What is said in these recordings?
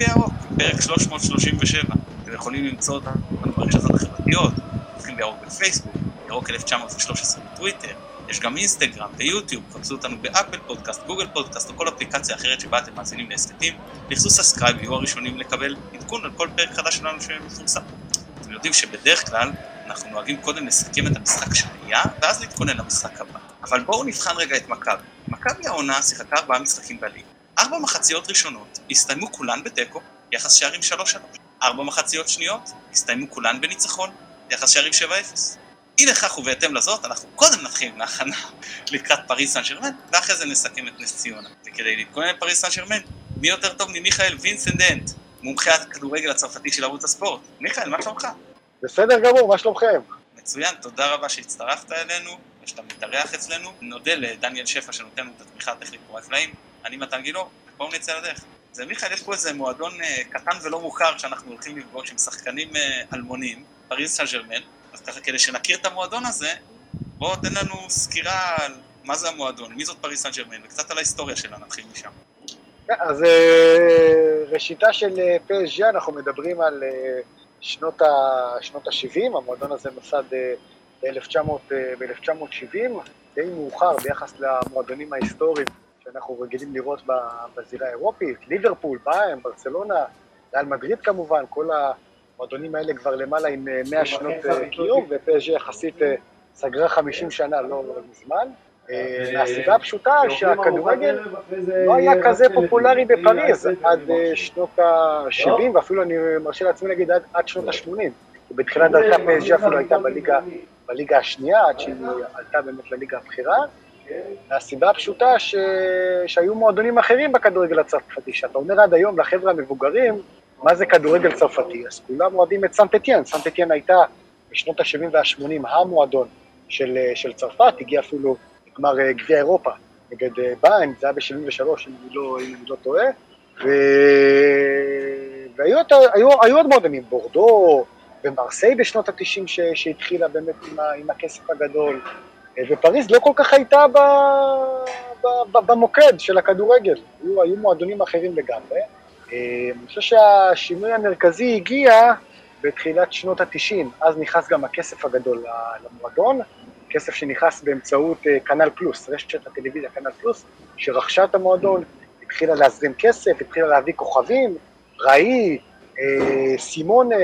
לפי הירוק, פרק 337, אתם יכולים למצוא אותנו ברשתות החברתיות, הולכים לירוק בפייסבוק, ירוק 1913 בטוויטר, יש גם אינסטגרם ויוטיוב, חפשו אותנו באפל פודקאסט, גוגל פודקאסט או כל אפליקציה אחרת שבה אתם מאזינים להסכתים, לחצו סאבסקרייב ויהיו הראשונים לקבל עדכון על כל פרק חדש שלנו שמפורסם. אתם יודעים שבדרך כלל אנחנו נוהגים קודם לסכם את המשחק שהיה ואז להתכונן למשחק הבא. אבל בואו נבחן רגע את מכבי. מכבי העונה שיחקה 4 משחקים בליגה. 4 מחציות ראשונות הסתיימו כולן בתיקו, יחס שערים 3-3. 4 מחציות שניות הסתיימו כולן בניצחון, יחס שערים 7-0. אי לכך ובהתאם לזאת, אנחנו קודם נתחיל להכנה לקראת פריס סן ז'רמן, ואחרי זה נסכם את נס ציונה. וכדי להתכונן לפריס סן ז'רמן, מי יותר טוב ממיכאל וינסנדנט, מומחה הכדורגל הצרפתי של ערוץ הספורט. מיכאל, מה שלומך? בסדר גמור, מה שלומכם? מצוין, תודה רבה שהצטרפת אלינו, ושאתה מתארח אצלנו. נודה לדניאל שפע שנותן לנו את התמיכה הטכנית פה אפליים. אני מתן גילור, בואו נצא לדרך. זה מיכאל, יש פה איזה מועדון קטן ולא מוכר שאנחנו הולכים לפגוש עם שחקנים אלמונים, פריס סן ז'רמן. אז ככה, כדי שנכיר את המועדון הזה, בואו תן לנו סקירה על מה זה המועדון, מי זאת פריס סן ז'רמן, וקצת על ההיסטוריה שלה, נתחיל משם. אז ראשיתה של PSG, אנחנו מדברים על שנות ה-70, המועדון הזה נוסד ב-1970, די מאוחר ביחס למועדונים ההיסטוריים שאנחנו רגילים לראות בזירה האירופית, ליברפול, ביירן, ברצלונה, ריאל מדריד כמובן, כל ה... המועדונים האלה כבר למעלה עם 100 שנות קיום, ופז'ה יחסית סגרה 50 שנה, לא מזמן. הסיבה הפשוטה שהכדורגל לא היה כזה פופולרי בפריז עד שנות ה-70, ואפילו אני מרשה לעצמי להגיד עד שנות ה-80. ובתחילת דרכה פז'ה אפילו הייתה בליגה השנייה, עד שהיא עלתה באמת לליגה הבכירה. הסיבה הפשוטה שהיו מועדונים אחרים בכדורגל הצרפתי, שאתה אומר עד היום לחבר'ה המבוגרים, מה זה כדורגל צרפתי? אז כולם מועדים את סנט-אתיין. סנט-אתיין הייתה בשנות ה-70 וה-80 המועדון של צרפת, הגיע אפילו לגמר גביע אירופה נגד ביירן, זה היה ב-73 אם אני לא טועה, והיו עוד מועדונים, בורדו ומרסיי בשנות ה-90 שהתחילה באמת עם הכסף הגדול, ופריז לא כל כך הייתה במוקד של הכדורגל, היו מועדונים אחרים לגמרי. אני חושב שהשינוי המרכזי הגיע בתחילת שנות ה-90, אז נכנס גם הכסף הגדול למועדון, כסף שנכנס באמצעות קנל פלוס, רשת הטלוויזיה קנל פלוס, שרכשה את המועדון, התחילה להזרים כסף, התחילה להביא כוכבים, ראי, סימונה,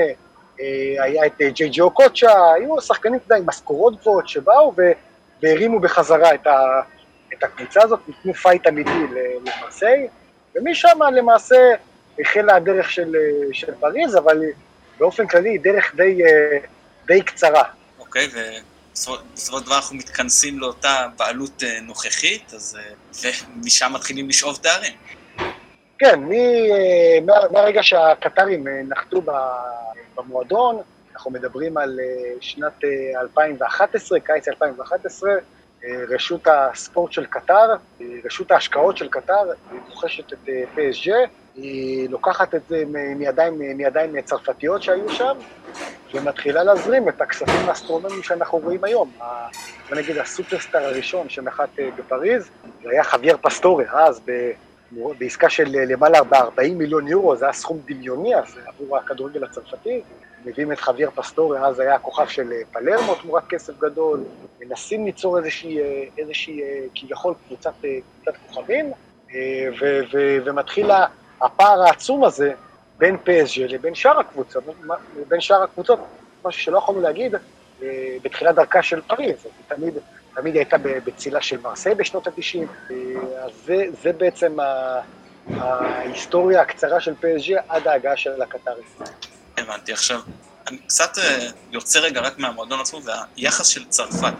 היה את ג'יי ג'יו קוצ'ה, היו שחקנים עם משכורות גבוהות שבאו והרימו בחזרה את הקבוצה הזאת, נתנו פייט אמיתי למרסיי, ומשם למעשה החלה הדרך של פריז, אבל באופן כללי היא דרך די קצרה. אוקיי, ובסופו של דבר אנחנו מתכנסים לאותה בעלות נוכחית, ומשם מתחילים לשאוב תארים. כן, מהרגע שהקטרים נחתו במועדון, אנחנו מדברים על שנת 2011, קיץ 2011, רשות הספורט של קטר, רשות ההשקעות של קטר, מוכשת את PSG, היא לוקחת את זה מידיים צרפתיות שהיו שם, ומתחילה להזרים את הכספים האסטרונומיים שאנחנו רואים היום. נגיד הסופרסטאר הראשון שנחת בפריז, זה היה חוויאר פסטורי, אז בעסקה של למעלה ב-40 מיליון יורו, זה היה סכום דמיוני, אז עבור הכדורגל הצרפתי, מביאים את חוויאר פסטורי, אז היה הכוכב של פלרמו, תמורת כסף גדול, מנסים ליצור איזושהי כביכול קבוצת כוכבים, ומתחילה הפער העצום הזה בין PSG לבין שאר הקבוצות, משהו שלא יכולנו להגיד, בתחילת דרכה של פריז, היא תמיד הייתה בצילה של מרסיי בשנות ה-90, אז זה בעצם ההיסטוריה הקצרה של PSG עד ההגעה של הקטרים. הבנתי, עכשיו, אני קצת יוצא רגע רק מהמועדון עצמו והיחס של צרפת.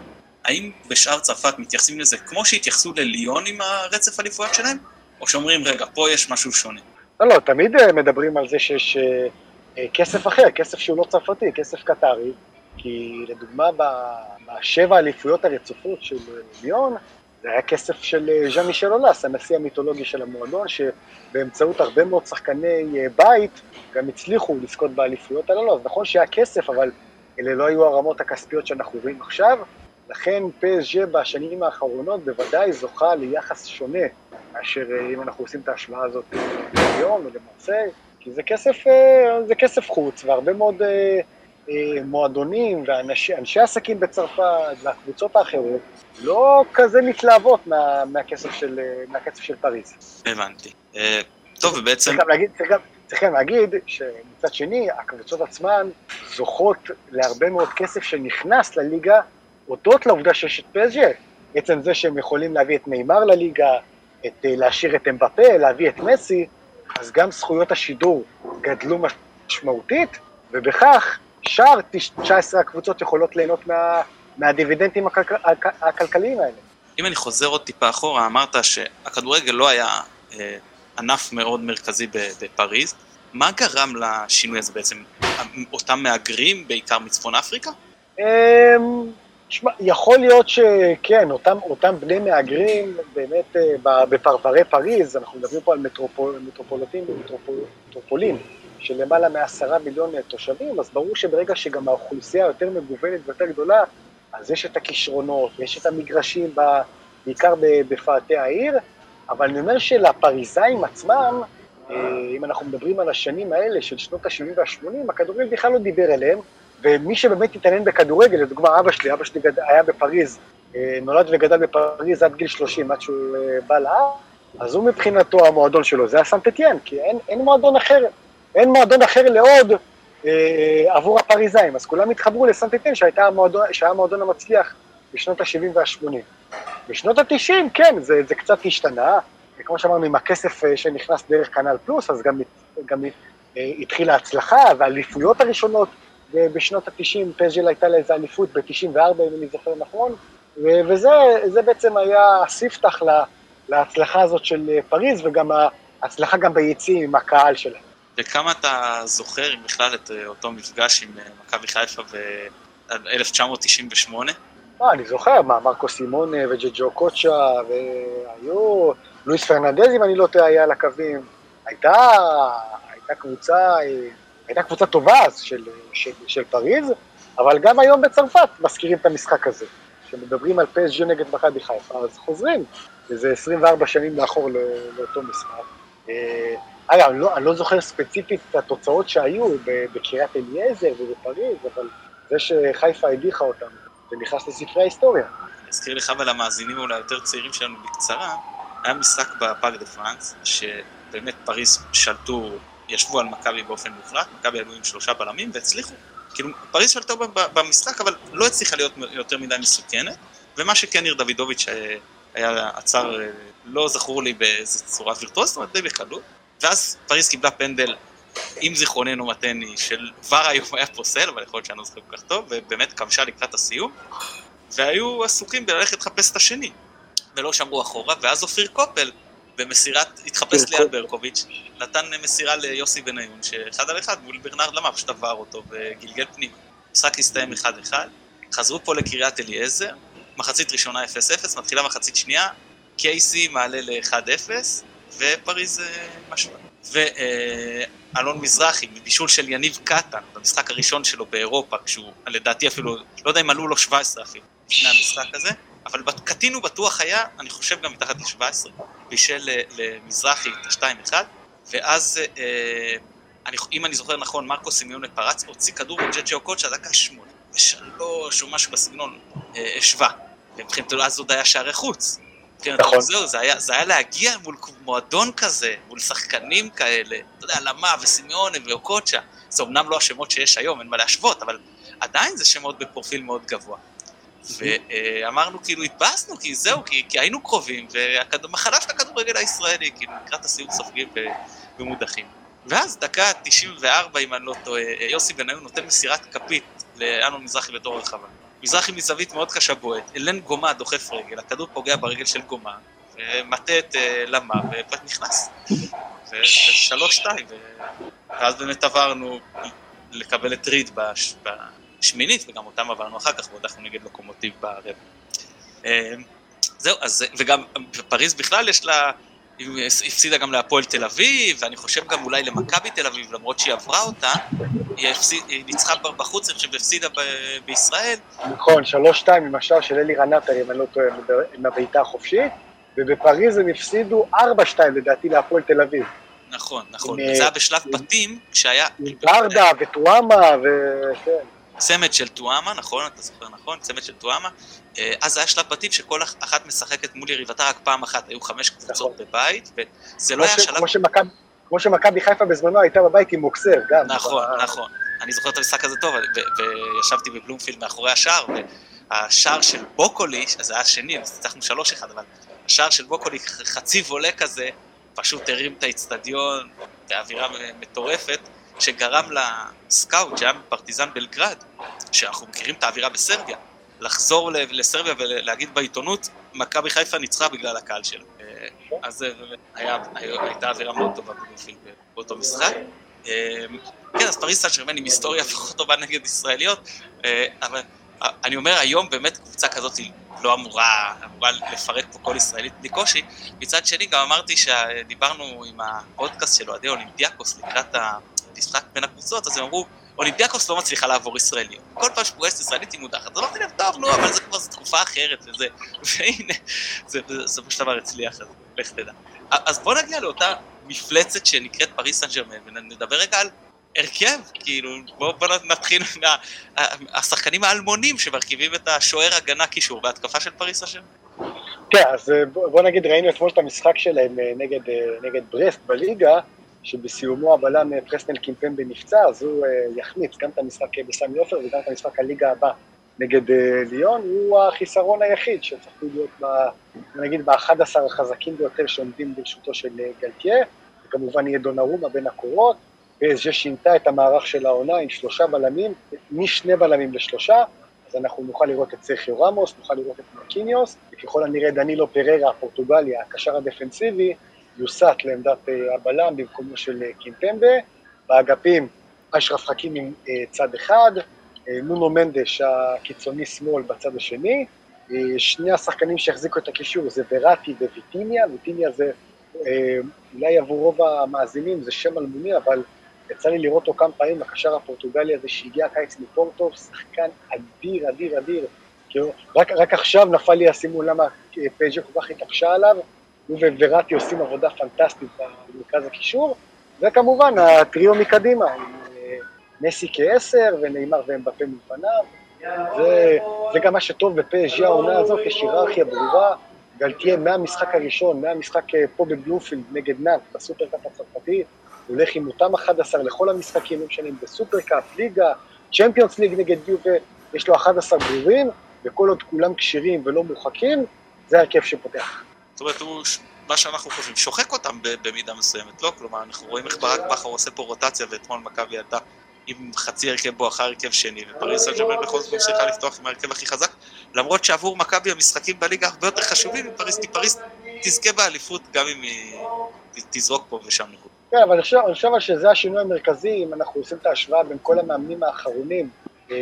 האם בשאר צרפת מתייחסים לזה כמו שהתייחסו לליון עם הרצף הליפויות שלהם? או שאומרים, רגע, פה יש משהו שונה? לא, תמיד מדברים על זה שיש כסף אחר, כסף שהוא לא צרפתי, כסף קטרי, כי לדוגמה, בשבע הליפויות הרצופות של ליון, זה היה כסף של ז'אן מישל אולס, הנשיא המיתולוגי של המועדון, שבאמצעות הרבה מאוד שחקני בית גם הצליחו לזכות באליפויות הללו. אז נכון שהיה כסף, אבל אלה לא היו הרמות הכספיות שאנחנו רואים עכשיו, לכן PSG בשנים האחרונות בוודאי זוכה ליחס שונה, מאשר אם אנחנו עושים את ההשוואה הזאת ליום ולמרסיי, כי זה כסף חוץ, והרבה מאוד מועדונים ואנשי עסקים בצרפת והקבוצות האחרות לא כזה מתלהבות מהכסף של פריז. הבנתי. טוב, ובעצם... צריך גם להגיד שמצד שני, הקבוצות עצמן זוכות להרבה מאוד כסף שנכנס לליגה, הודות לעובדה שיש את פז'ה. בעצם זה שהם יכולים להביא את ניימר לליגה, להשאיר את אמבפה, להביא את מסי, אז גם זכויות השידור גדלו משמעותית, ובכך שאר 19 הקבוצות יכולות ליהנות מהדיבידנדים הכלכליים האלה. אם אני חוזר עוד טיפה אחורה, אמרת שהכדורגל לא היה ענף מאוד מרכזי בפריז. מה גרם לשינוי הזה בעצם? אותם מהגרים, בעיקר מצפון אפריקה? יכול להיות שכן, אותם בני מהגרים, באמת בפרברי פריז, אנחנו מדברים פה על מטרופולין, של למעלה מ10 מיליון תושבים, אז ברור שברגע שגם האוכלוסייה יותר מגוונת ויותר גדולה, אז יש את הכישרונות, יש את המגרשים, בעיקר בפאתי העיר, אבל אני אומר שלפריזאים עצמם, אם אנחנו מדברים על השנים האלה של שנות ה-70 וה-80, הכדורגל בכלל לא דיבר אליהם, ומי שבאמת התעניין בכדורגל, לדוגמה אבא שלי היה בפריז, נולד וגדל בפריז עד גיל 30, עד שהוא בא להר, אז הוא מבחינתו המועדון שלו, זה הסנטטיין, כי אין מועדון אחר, לעוד עבור הפריזאים, אז כולם התחברו לסנטטיין שהיה המועדון המצליח בשנות ה-70 וה-80. בשנות ה-90, כן, זה קצת השתנה, וכמו שאמרנו, עם הכסף שנכנס דרך קנל פלוס, אז גם התחילה ההצלחה, והאליפויות הראשונות, ובשנות ה-90, פז'ל הייתה לאיזו אליפות ב-94, אם אני זוכר נכון, וזה בעצם היה הספתח להצלחה הזאת של פריז, וגם ההצלחה גם ביציעים עם הקהל שלהם. וכמה אתה זוכר, אם בכלל, את אותו מפגש עם מכבי חיפה ב-1998? אני זוכר, מרקו סימון וג'ג'ו קוצ'ה, והיו לואיס פרננדז, אם אני לא טועה, היה על הקווים. הייתה קבוצה טובה אז של פריז, אבל גם היום בצרפת מזכירים את המשחק הזה. כשמדברים על פסג' נגד מכבי חיפה, אז חוזרים. וזה 24 שנים לאחור לאותו משחק. אני לא זוכר ספציפית את התוצאות שהיו בקריית אליעזר ובפריז, אבל זה שחיפה הדיחה אותם. ונכנס לספרי ההיסטוריה. אני אזכיר לך ולמאזינים אולי יותר צעירים שלנו בקצרה, היה משחק בפארק דה פרנס, שבאמת פריז שלטו, ישבו על מכבי באופן מוחלט, מכבי עלו עם 3 בלמים והצליחו. כאילו פריז שלטו במשחק, אבל לא הצליחה להיות יותר מדי מסוכנת, ומה שכן ניר דוידוביץ' היה עצר, לא זכור לי באיזו צורה וירטואוזית, זאת אומרת די בקלות, ואז פריז קיבלה פנדל, אם זיכרוננו מתני, של כבר היום היה פוסל, אבל יכול להיות שאני לא זוכר כל כך טוב, ובאמת כבשה לקראת הסיום, והיו עסוקים בללכת לחפש את השני, ולא שמרו אחורה, ואז אופיר קופל, התחפש ליד ברקוביץ', נתן מסירה ליוסי בניון, שאחד על אחד מול ברנרד למאפ, שתבר אותו וגלגל פנימה. משחק הסתיים 1-1, חזרו פה לקריית אליעזר, מחצית ראשונה 0-0, מתחילה מחצית שנייה, קייסי מעלה ל-1-0, ופריז משווה. ואלון מזרחי, בבישול של יניב קטן, במשחק הראשון שלו באירופה, כשהוא לדעתי אפילו, לא יודע אם עלו לו 17 אפילו, לפני המשחק הזה, אבל קטין הוא בטוח היה, אני חושב גם מתחת ל-17, בישל למזרחי את ה-2-1, ואז, אם אני זוכר נכון, מרקו סימיון לפרץ, הוציא כדור וג'ג'ו קוצ'ה, דקה 8-3 או משהו בסגנון, השווה, ומבחינתו אז עוד היה שערי חוץ. נכון. זה היה להגיע מול מועדון כזה, מול שחקנים כאלה, אתה יודע, למה וסימיוני ואוקוצ'ה, זה אמנם לא השמות שיש היום, אין מה להשוות, אבל עדיין זה שמות בפרופיל מאוד גבוה. ואמרנו, כאילו, התבאסנו, כי זהו, כי היינו קרובים, והמחלה של הכדורגל הישראלי, כאילו, לקראת הסיום סופגים ומודחים. ואז דקה 94, אם אני לא טועה, יוסי בניון נותן מסירת כפית לאלון מזרחי בתור הרחבה. מזרחי מזווית מאוד קשה בועט, אלן גומה דוחף רגל, הכדור פוגע ברגל של גומה, ומטה את למה, ופת נכנס. ו3-2, ואז באמת עברנו לקבל את ריד בשמינית, וגם אותם עברנו אחר כך, ואנחנו נגד לוקומוטיב ברבע. זהו, וגם בפריז בכלל יש לה, היא הפסידה גם להפועל תל אביב, ואני חושב גם אולי למכבי תל אביב, למרות שהיא עברה אותה, היא ניצחה בחוץ, אני חושב, הפסידה בישראל. נכון, 3-2 עם השאר של אלי רנטה, אם אני לא טועה, עם הביתה החופשית, ובפריז הם הפסידו 4-2 לדעתי להפועל תל אביב. נכון, נכון. זה היה בשלב בתים, כשהיה... ברדה וטועמה ו... צמד של טועמה, נכון, אתה זוכר נכון, צמד של טועמה. אז היה שלב בתים שכל אחת משחקת מול יריבתה רק פעם אחת, היו 5 קבוצות בבית, וזה לא היה שלב... כמו שמכבי חיפה בזמנו הייתה בבית עם מוקסר, גם. נכון, נכון. אני זוכר את המשחק הזה טוב, וישבתי בבלומפילד מאחורי השער, והשער של בוקולי, זה היה השני, אז ניצחנו 3-1, אבל השער של בוקולי חצי וולה כזה, פשוט הרים את האצטדיון באווירה מטורפת, שגרם לסקאוט שהיה מפרטיזן בלגרד, שאנחנו מכירים את האווירה בסרביה, לחזור לסרביה ולהגיד בעיתונות, מכבי חיפה ניצחה בגלל הקהל שלו. אז הייתה אווירה מאוד טובה בבלומפילד באותו משחק. כן, אז פריז סן ז'רמן עם היסטוריה פחות טובה נגד ישראליות, אבל אני אומר, היום באמת קבוצה כזאת היא לא אמורה לפרק פה כל ישראלית בלי קושי. מצד שני, גם אמרתי שדיברנו עם הפודקאסט של אוהדי אולימפיאקוס לקראת המשחק בין הקבוצות, אז הם אמרו, אולימפיאקוס לא מצליחה לעבור ישראליות. כל פעם שפוגשת ישראלית היא מודחת, אז אמרתי להם, טוב, נו, אבל זה כבר תקופה אחרת, והנה, זה פשוט דבר הצליח, אז לך תדע. אז בואו נגיע לאותה מפלצת שנקראת פריז סן ז'רמן, ונדבר רגע על הרכב, כאילו, בואו נתחיל מהשחקנים האלמונים שמרכיבים את השוער הגנה קישור בהתקפה של פריז סן ז'רמן. כן, אז בואו נגיד, ראינו אתמול את המשחק שלהם נגד ברסט בליגה, שבסיומו הבלם פרסטן קימפמבה נפצע, אז הוא יחמיץ גם את המשחק בסמי עופר וגם את המשחק הליגה הבא נגד ליון, הוא החיסרון היחיד שצריך להיות, נגיד, ב-11 החזקים ביותר שעומדים ברשותו של גלטייר, וכמובן יהיה דונרומה בין הקורות, PSG שינתה את המערך של העונה עם 3 בלמים, מ2 בלמים ל3, אז אנחנו נוכל לראות את סרחיו רמוס, נוכל לראות את מרקיניוס, וככל הנראה דנילו פררה, הפורטוגליה, הקשר הדפנסיבי, יוסט לעמדת הבלם במקומו של קימפמבה, באגפים אשרף חכים עם צד אחד, נונו מנדש הקיצוני שמאל בצד השני, שני השחקנים שהחזיקו את הקישור זה וראטי וויטיניה, וויטיניה זה אולי עבור רוב המאזינים זה שם אלמוני, אבל יצא לי לראות אותו כמה פעמים, הקשר הפורטוגלי הזה שהגיע קיץ מפורטו, שחקן אדיר, אדיר, אדיר, רק עכשיו נפל לי הסימון למה פייג'ה כל כך התעקשה עליו, הוא וראטי עושים עבודה פנטסטית במרכז הקישור, וכמובן הטריו מקדימה, מסי כ10 ונאמר ואמבפה מלפניו, זה גם מה שטוב בפייג'ה העונה הזאת, היררכיה ברורה, גלטייה מהמשחק הראשון, מהמשחק פה בבלומפילד נגד נאנט, בסופרקאפ הצרפתי, הולך עם אותם 11 לכל המשחקים, הם שנים בסופרקאפ, ליגה, צ'מפיונס ליג נגד יובה, יש לו 11 ברורים, וכל עוד כולם כשירים ולא מורחקים, זה הרכב שפותח. זאת אומרת, הוא, מה שאנחנו חושבים, שוחק אותם במידה מסוימת, לא? כלומר, אנחנו רואים איך ברק בכר עושה פה רוטציה, ואתמול מכבי ידע עם חצי הרכב בו אחר הרכב שני, ופריז סן ז'רמן בכל זאת ממשיכה לפתוח עם הרכב הכי חזק, למרות שעבור מכבי המשחקים בליגה הרבה יותר חשובים מפריז, כי פריז תזכה באליפות גם אם היא תזרוק פה ושם נקודה. כן, אבל אני חושב שזה השינוי המרכזי, אם אנחנו עושים את ההשוואה בין כל המאמנים האחרונים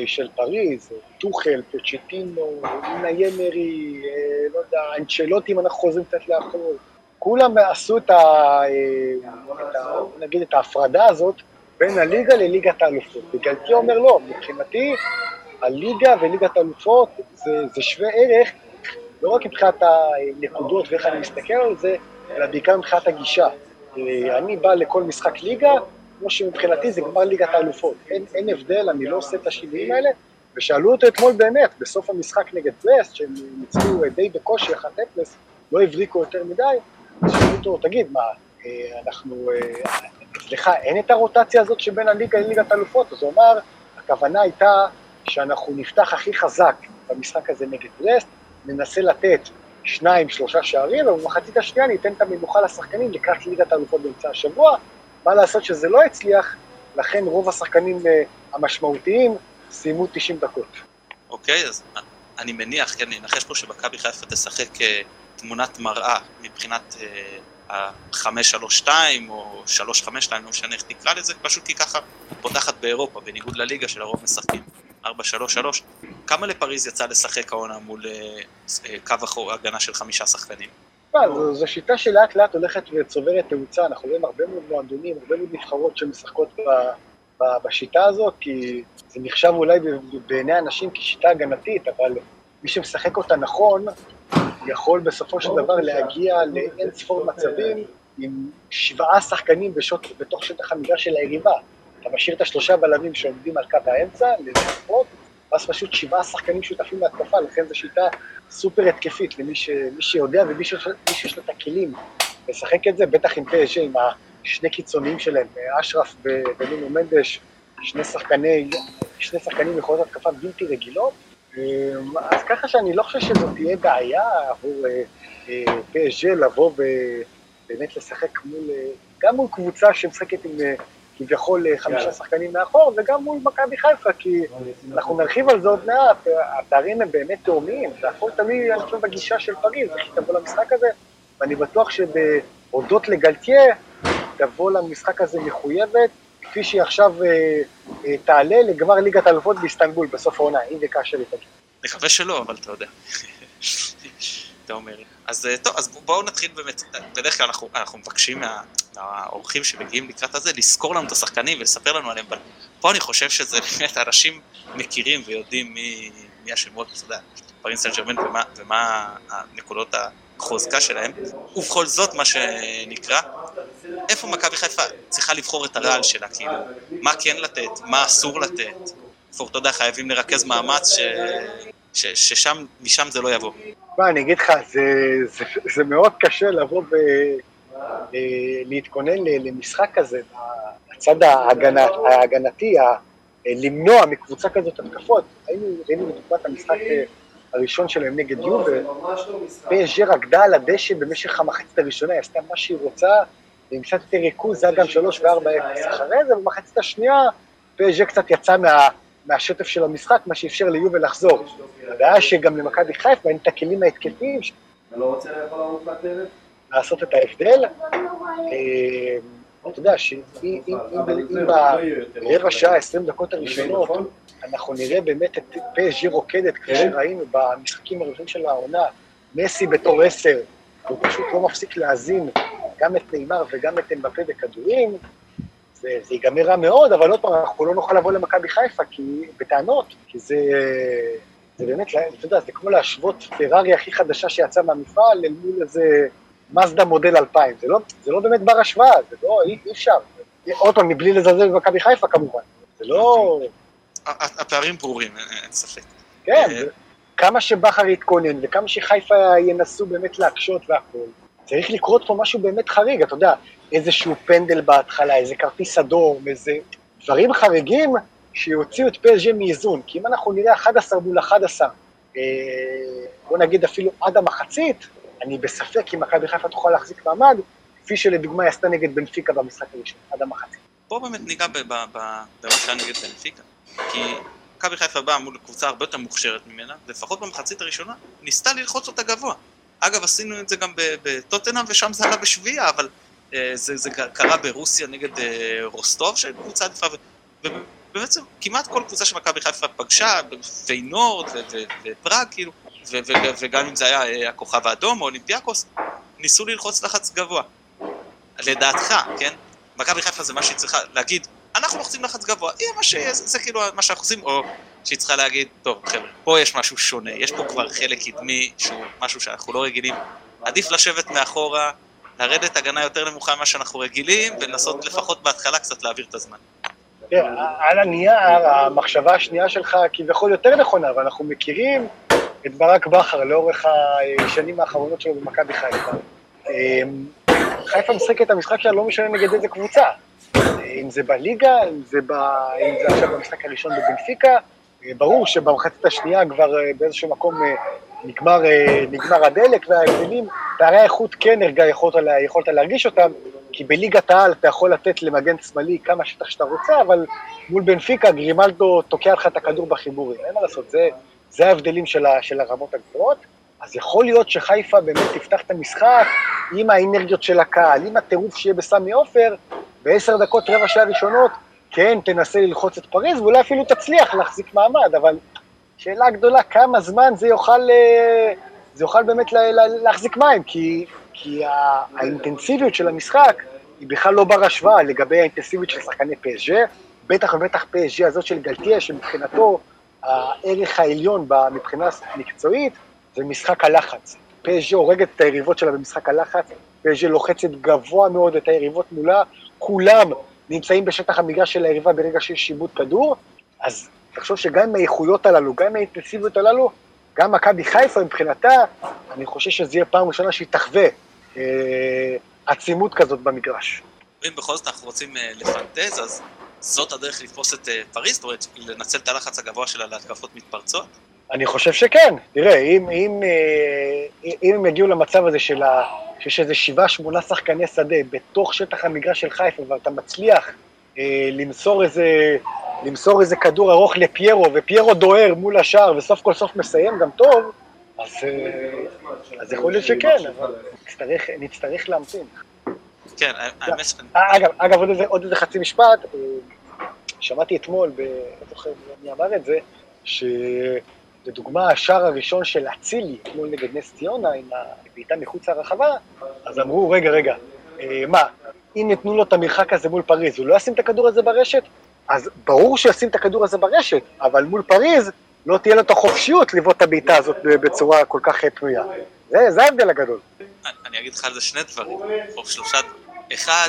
של פריז, טוחל, פוצ'טינו, אינה ימרי, לא יודע, אנצ'לוטי, אם אנחנו חוזרים קצת לאחור, כולם עשו את נגיד את ההפרדה הזאת בין הליגה לליגת האלופות. וגלטי אומר לא, מבחינתי, הליגה וליגת האלופות זה שווה ערך, לא רק מבחינת הנקודות ואיך אני מסתכל על זה, אלא בעיקר מבחינת הגישה. אני בא לכל משחק ליגה, כמו שמבחינתי זה גמר ליגת האלופות. אין הבדל, אני לא עושה את השינויים האלה, ושאלו אותו אתמול באמת, בסוף המשחק נגד ברסט, שהם ניצחו די בקושי 1-0, לא הבריקו יותר מדי, שאלו אותו, תגיד, מה, אנחנו... סליחה, אין את הרוטציה הזאת שבין הליגה לליגת האלופות, אז הוא אמר, הכוונה הייתה שאנחנו נפתח הכי חזק במשחק הזה נגד ברסט, ננסה לתת 2-3 שערים, ובמחצית השנייה ניתן את המנוחה לשחקנים לקראת ליגת האלופות באמצע השבוע, מה לעשות שזה לא הצליח, לכן רוב השחקנים המשמעותיים סיימו 90 דקות. אוקיי, אז אני מניח, כן, אני אנחש פה שמכבי חיפה תשחק תמונת מראה מבחינת... 5-3-2 או 3-5-2, לא משנה איך תקרא לזה, פשוט כי ככה פותחת באירופה, בניגוד לליגה של הרוב משחקים, 4-3-3. כמה לפריז יצא לשחק העונה מול קו הגנה של 5 שחקנים? זו שיטה שלאט לאט הולכת וצוברת תאוצה, אנחנו רואים הרבה מאוד מועדונים, הרבה מאוד נבחרות שמשחקות בשיטה הזאת, כי זה נחשב אולי בעיני האנשים כשיטה הגנתית, אבל מי שמשחק אותה נכון, יכול בסופו של דבר להגיע לאין ספור מצבים עם 7 שחקנים בתוך שטח המגרש של היריבה. אתה משאיר את 3 בלמים שעומדים על קו האמצע, לזכות, ואז פשוט 7 שחקנים שותפים להתקפה, לכן זו שיטה סופר התקפית למי שיודע ומי שיש לו את הכלים לשחק את זה, בטח עם PSG, עם שני קיצוניים שלהם, אשרף ונינו מנדש, שני שחקנים יכולות התקפה בלתי רגילות, אז ככה שאני לא חושב שזו תהיה בעיה עבור PSG לבוא ובאמת לשחק גם מול קבוצה שמשחקת עם כביכול 5 שחקנים מאחור, וגם מול מכבי חיפה, כי אנחנו נרחיב על זה עוד מעט, התארים הם באמת תאומיים, זה הכל תמיד, אני חושב, בגישה של פריז, איך היא תבוא למשחק הזה, ואני בטוח שבהודות לגלטיה, תבוא למשחק הזה מחויבת, כפי שהיא עכשיו תעלה לגמר ליגת האלופות באיסטנבול, בסוף העונה, אם וכאשר היא תגיע. נקווה שלא, אבל אתה יודע. אתה אומר. אז טוב, אז בואו נתחיל באמת, בדרך כלל אנחנו מבקשים מהאורחים שמגיעים לקראת הזה, לזכור לנו את השחקנים ולספר לנו עליהם, אבל פה אני חושב שזה באמת, אנשים מכירים ויודעים מי השמות, אתה יודע, פריז סן ז'רמן ומה הנקודות החוזקה שלהם, ובכל זאת מה שנקרא, איפה מכבי חיפה צריכה לבחור את הרעל שלה, כאילו, מה כן לתת, מה אסור לתת, אתה יודע, חייבים לרכז מאמץ ששם, משם זה לא יבוא. אני אגיד לך, זה מאוד קשה לבוא ולהתכונן למשחק כזה, הצד ההגנתי, למנוע מקבוצה כזאת התקפות, היינו בתקופת המשחק הראשון שלהם נגד יובה, PSG רקדה על הדשא במשך המחצית הראשונה, היא עשתה מה שהיא רוצה, עם קצת יותר ריכוז, זה היה גם 3-4-0 אחרי זה, ובמחצית השנייה PSG קצת יצא מהשטף של המשחק, מה שאפשר ליובה לחזור. הבעיה שגם למכבי חיפה אין את הכלים ההתקפיים, לעשות את ההבדל. אתה יודע, שאם ברבע שעה, 20 דקות הראשונות, אנחנו נראה באמת את PSG רוקדת, כשראינו במשחקים הראשונים של העונה, מסי בתור 10, הוא פשוט לא מפסיק להזין גם את ניימר וגם את אמבפה בכדורים, זה ייגמר רע מאוד, אבל עוד פעם אנחנו לא נוכל לבוא למכבי חיפה בטענות, כי זה באמת, אתה יודע, זה כמו להשוות פרארי הכי חדשה שיצאה מהמפעל, אל מול איזה מזדה מודל 2000, זה לא באמת בר השוואה, זה לא, אי אפשר. עוד פעם, מבלי לזלזל במכבי חיפה כמובן, זה לא... הפערים ברורים, אין ספק. כן, כמה שבחר יתכונן וכמה שחיפה ינסו באמת להקשות והכל. צריך לקרות פה משהו באמת חריג, אתה יודע, איזשהו פנדל בהתחלה, איזה כרטיס אדום, איזה דברים חריגים שיוציאו את PSG מאיזון, כי אם אנחנו נראה 11 מול 11, בוא נגיד אפילו עד המחצית, אני בספק אם מכבי חיפה תוכל להחזיק מעמד, כפי שלדוגמה היא עשתה נגד בנפיקה במשחק הראשון, עד המחצית. פה באמת ניגע במה שהיה נגד בנפיקה, כי מכבי חיפה באה מול קבוצה הרבה יותר מוכשרת ממנה, לפחות במחצית הראשונה, ניסתה ללחוץ אותה גבוה. אגב, עשינו את זה גם בטוטנהאם, ושם זה עלה בשביעה, אבל זה קרה ברוסיה נגד רוסטוב, של קבוצה עדיפה, ובעצם כמעט כל קבוצה שמכבי חיפה פגשה, פיינורד ופראג, כאילו, וגם אם זה היה הכוכב האדום או אולימפיאקוס, ניסו ללחוץ לחץ גבוה. לדעתך, כן? מכבי חיפה זה מה שהיא צריכה להגיד, אנחנו לוחצים לחץ גבוה, זה כאילו מה שאנחנו עושים, או שהיא צריכה להגיד, טוב חבר'ה, פה יש משהו שונה, יש פה כבר חלק קדמי, משהו שאנחנו לא רגילים, עדיף לשבת מאחורה, לרדת הגנה יותר נמוכה ממה שאנחנו רגילים, ולנסות לפחות בהתחלה קצת להעביר את הזמן. כן, על הנייר, המחשבה השנייה שלך כביכול יותר נכונה, אבל אנחנו מכירים את ברק בכר לאורך השנים האחרונות שלו במכבי חיפה. חיפה משחקת את המשחק שלה לא משנה נגד איזה קבוצה, אם זה בליגה, אם זה עכשיו במשחק הראשון בבנפיקה, ברור שבמחצית השנייה כבר באיזשהו מקום נגמר הדלק וההבדלים, פערי האיכות כן יכולת להרגיש אותם, כי בליגת העל אתה יכול לתת למגן שמאלי כמה שטח שאתה רוצה, אבל מול בנפיקה גרימלדו תוקע לך את הכדור בחיבורים, אין מה לעשות, זה ההבדלים של הרמות הגבוהות, אז יכול להיות שחיפה באמת תפתח את המשחק עם האנרגיות של הקהל, עם הטירוף שיהיה בסמי עופר, ב10 דקות רבע שעה ראשונות, כן, תנסה ללחוץ את פריז, ואולי אפילו תצליח להחזיק מעמד, אבל שאלה גדולה, כמה זמן זה יוכל באמת להחזיק מים, כי האינטנסיביות של המשחק היא בכלל לא בר השוואה לגבי האינטנסיביות של שחקני PSG, בטח ובטח PSG הזאת של גלטיה, שמבחינתו הערך העליון מבחינה מקצועית, זה משחק הלחץ. פז'ה הורגת את היריבות שלה במשחק הלחץ, פז'ה לוחצת גבוה מאוד את היריבות מולה, כולם נמצאים בשטח המגרש של היריבה ברגע שיש שיבוט כדור, אז תחשוב שגם עם האיכויות הללו, גם עם האינטנסיביות הללו, גם מכבי חיפה מבחינתה, אני חושב שזה יהיה פעם ראשונה שהיא תחווה עצימות כזאת במגרש. אם בכל זאת אנחנו רוצים לפנטז, אז זאת הדרך לתפוס את פריז, זאת אומרת, לנצל את הלחץ הגבוה שלה להתקפות מתפרצות? אני חושב שכן. תראה, אם הם יגיעו למצב הזה שיש איזה 7-8 שחקני שדה בתוך שטח המגרש של חיפה, ואתה מצליח למסור איזה כדור ארוך לפיירו, ופיירו דוהר מול השער, וסוף כל סוף מסיים גם טוב, אז יכול להיות שכן, אבל נצטרך להמתין. כן, אגב, עוד איזה חצי משפט, שמעתי אתמול, לא זוכר מי אמר את זה, שלדוגמה השער הראשון של אצילי, אתמול נגד נס ציונה, עם הבעיטה מחוץ הרחבה, אז אמרו, רגע, מה, אם נתנו לו את המרחק הזה מול פריז, הוא לא ישים את הכדור הזה ברשת? אז ברור שישים את הכדור הזה ברשת, אבל מול פריז לא תהיה לו את החופשיות לבעוט את הבעיטה הזאת בצורה כל כך פנויה. זה ההבדל הגדול. אני אגיד לך על זה שני דברים, או שלושה דברים. אחד,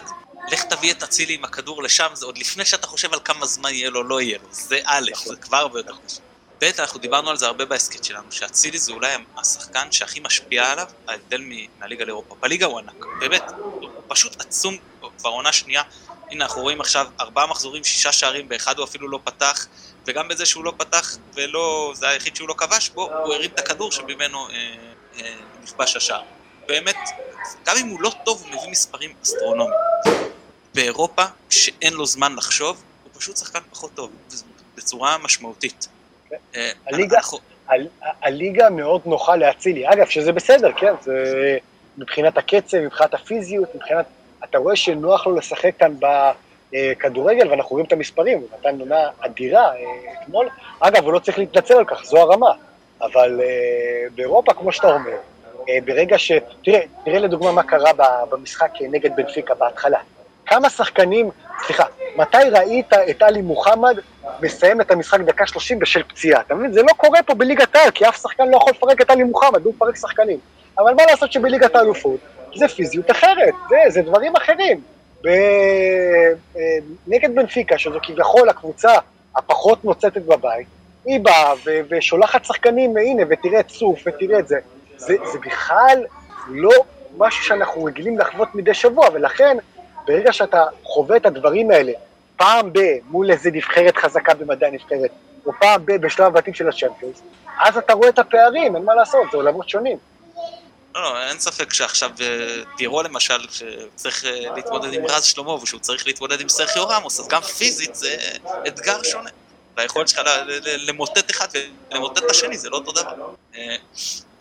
לך תביא את אצילי עם הכדור לשם, זה עוד לפני שאתה חושב על כמה זמן יהיה לו, לא יהיה לו. זה א', זה כבר הרבה יותר חשוב. ב', אנחנו דיברנו על זה הרבה בהסקט שלנו, שאצילי זה אולי השחקן שהכי משפיע עליו, ההבדל מהליגה לאירופה. בליגה הוא ענק, באמת, הוא פשוט עצום, כבר עונה שנייה. הנה, אנחנו רואים עכשיו 4 מחזורים, 6 שערים, באחד הוא אפילו לא פתח, וגם בזה שהוא לא פתח, ולא, זה היחיד שהוא לא כבש, בו הוא הרים את הכדור שממנו נכבש השער. באמת, גם אם הוא לא טוב, הוא מביא מספרים אסטרונומיים. באירופה, שאין לו זמן לחשוב, הוא פשוט שחקן פחות טוב, בצורה משמעותית. הליגה מאוד נוחה להצילי, אגב, שזה בסדר, כן? זה מבחינת הקצב, מבחינת הפיזיות, מבחינת... אתה רואה שנוח לו לשחק כאן בכדורגל, ואנחנו רואים את המספרים, הוא נתן עונה אדירה אתמול. אגב, הוא לא צריך להתנצל על כך, זו הרמה. אבל באירופה, כמו שאתה אומר, ברגע ש... תראה לדוגמה מה קרה במשחק נגד בנפיקה בהתחלה. כמה שחקנים... סליחה, מתי ראית את אלי מוחמד מסיים את המשחק דקה 30 בשל פציעה? אתה מבין? זה לא קורה פה בליגת העל, כי אף שחקן לא יכול לפרק את אלי מוחמד, הוא מפרק שחקנים. אבל מה לעשות שבליגת האלופות? זה פיזיות אחרת, זה דברים אחרים. נגד בנפיקה, שזו כביכול הקבוצה הפחות נוצצת בבית, היא באה ושולחת שחקנים, הנה, ותראה את סוף, ותראה את זה. זה בכלל לא משהו שאנחנו רגילים לחוות מדי שבוע, ולכן ברגע שאתה חווה את הדברים האלה, פעם מול איזה נבחרת חזקה במדעי הנבחרת, או פעם בשלב הבתים של הצ'מפיונס, אז אתה רואה את הפערים, אין מה לעשות, זה עולמות שונים. לא, אין ספק שעכשיו פירו למשל, שצריך להתמודד עם רז שלמה, ושהוא צריך להתמודד עם סרחיו רמוס, אז גם פיזית זה אתגר שונה. והיכולת שלך למוטט אחד ולמוטט את השני, זה לא אותו דבר.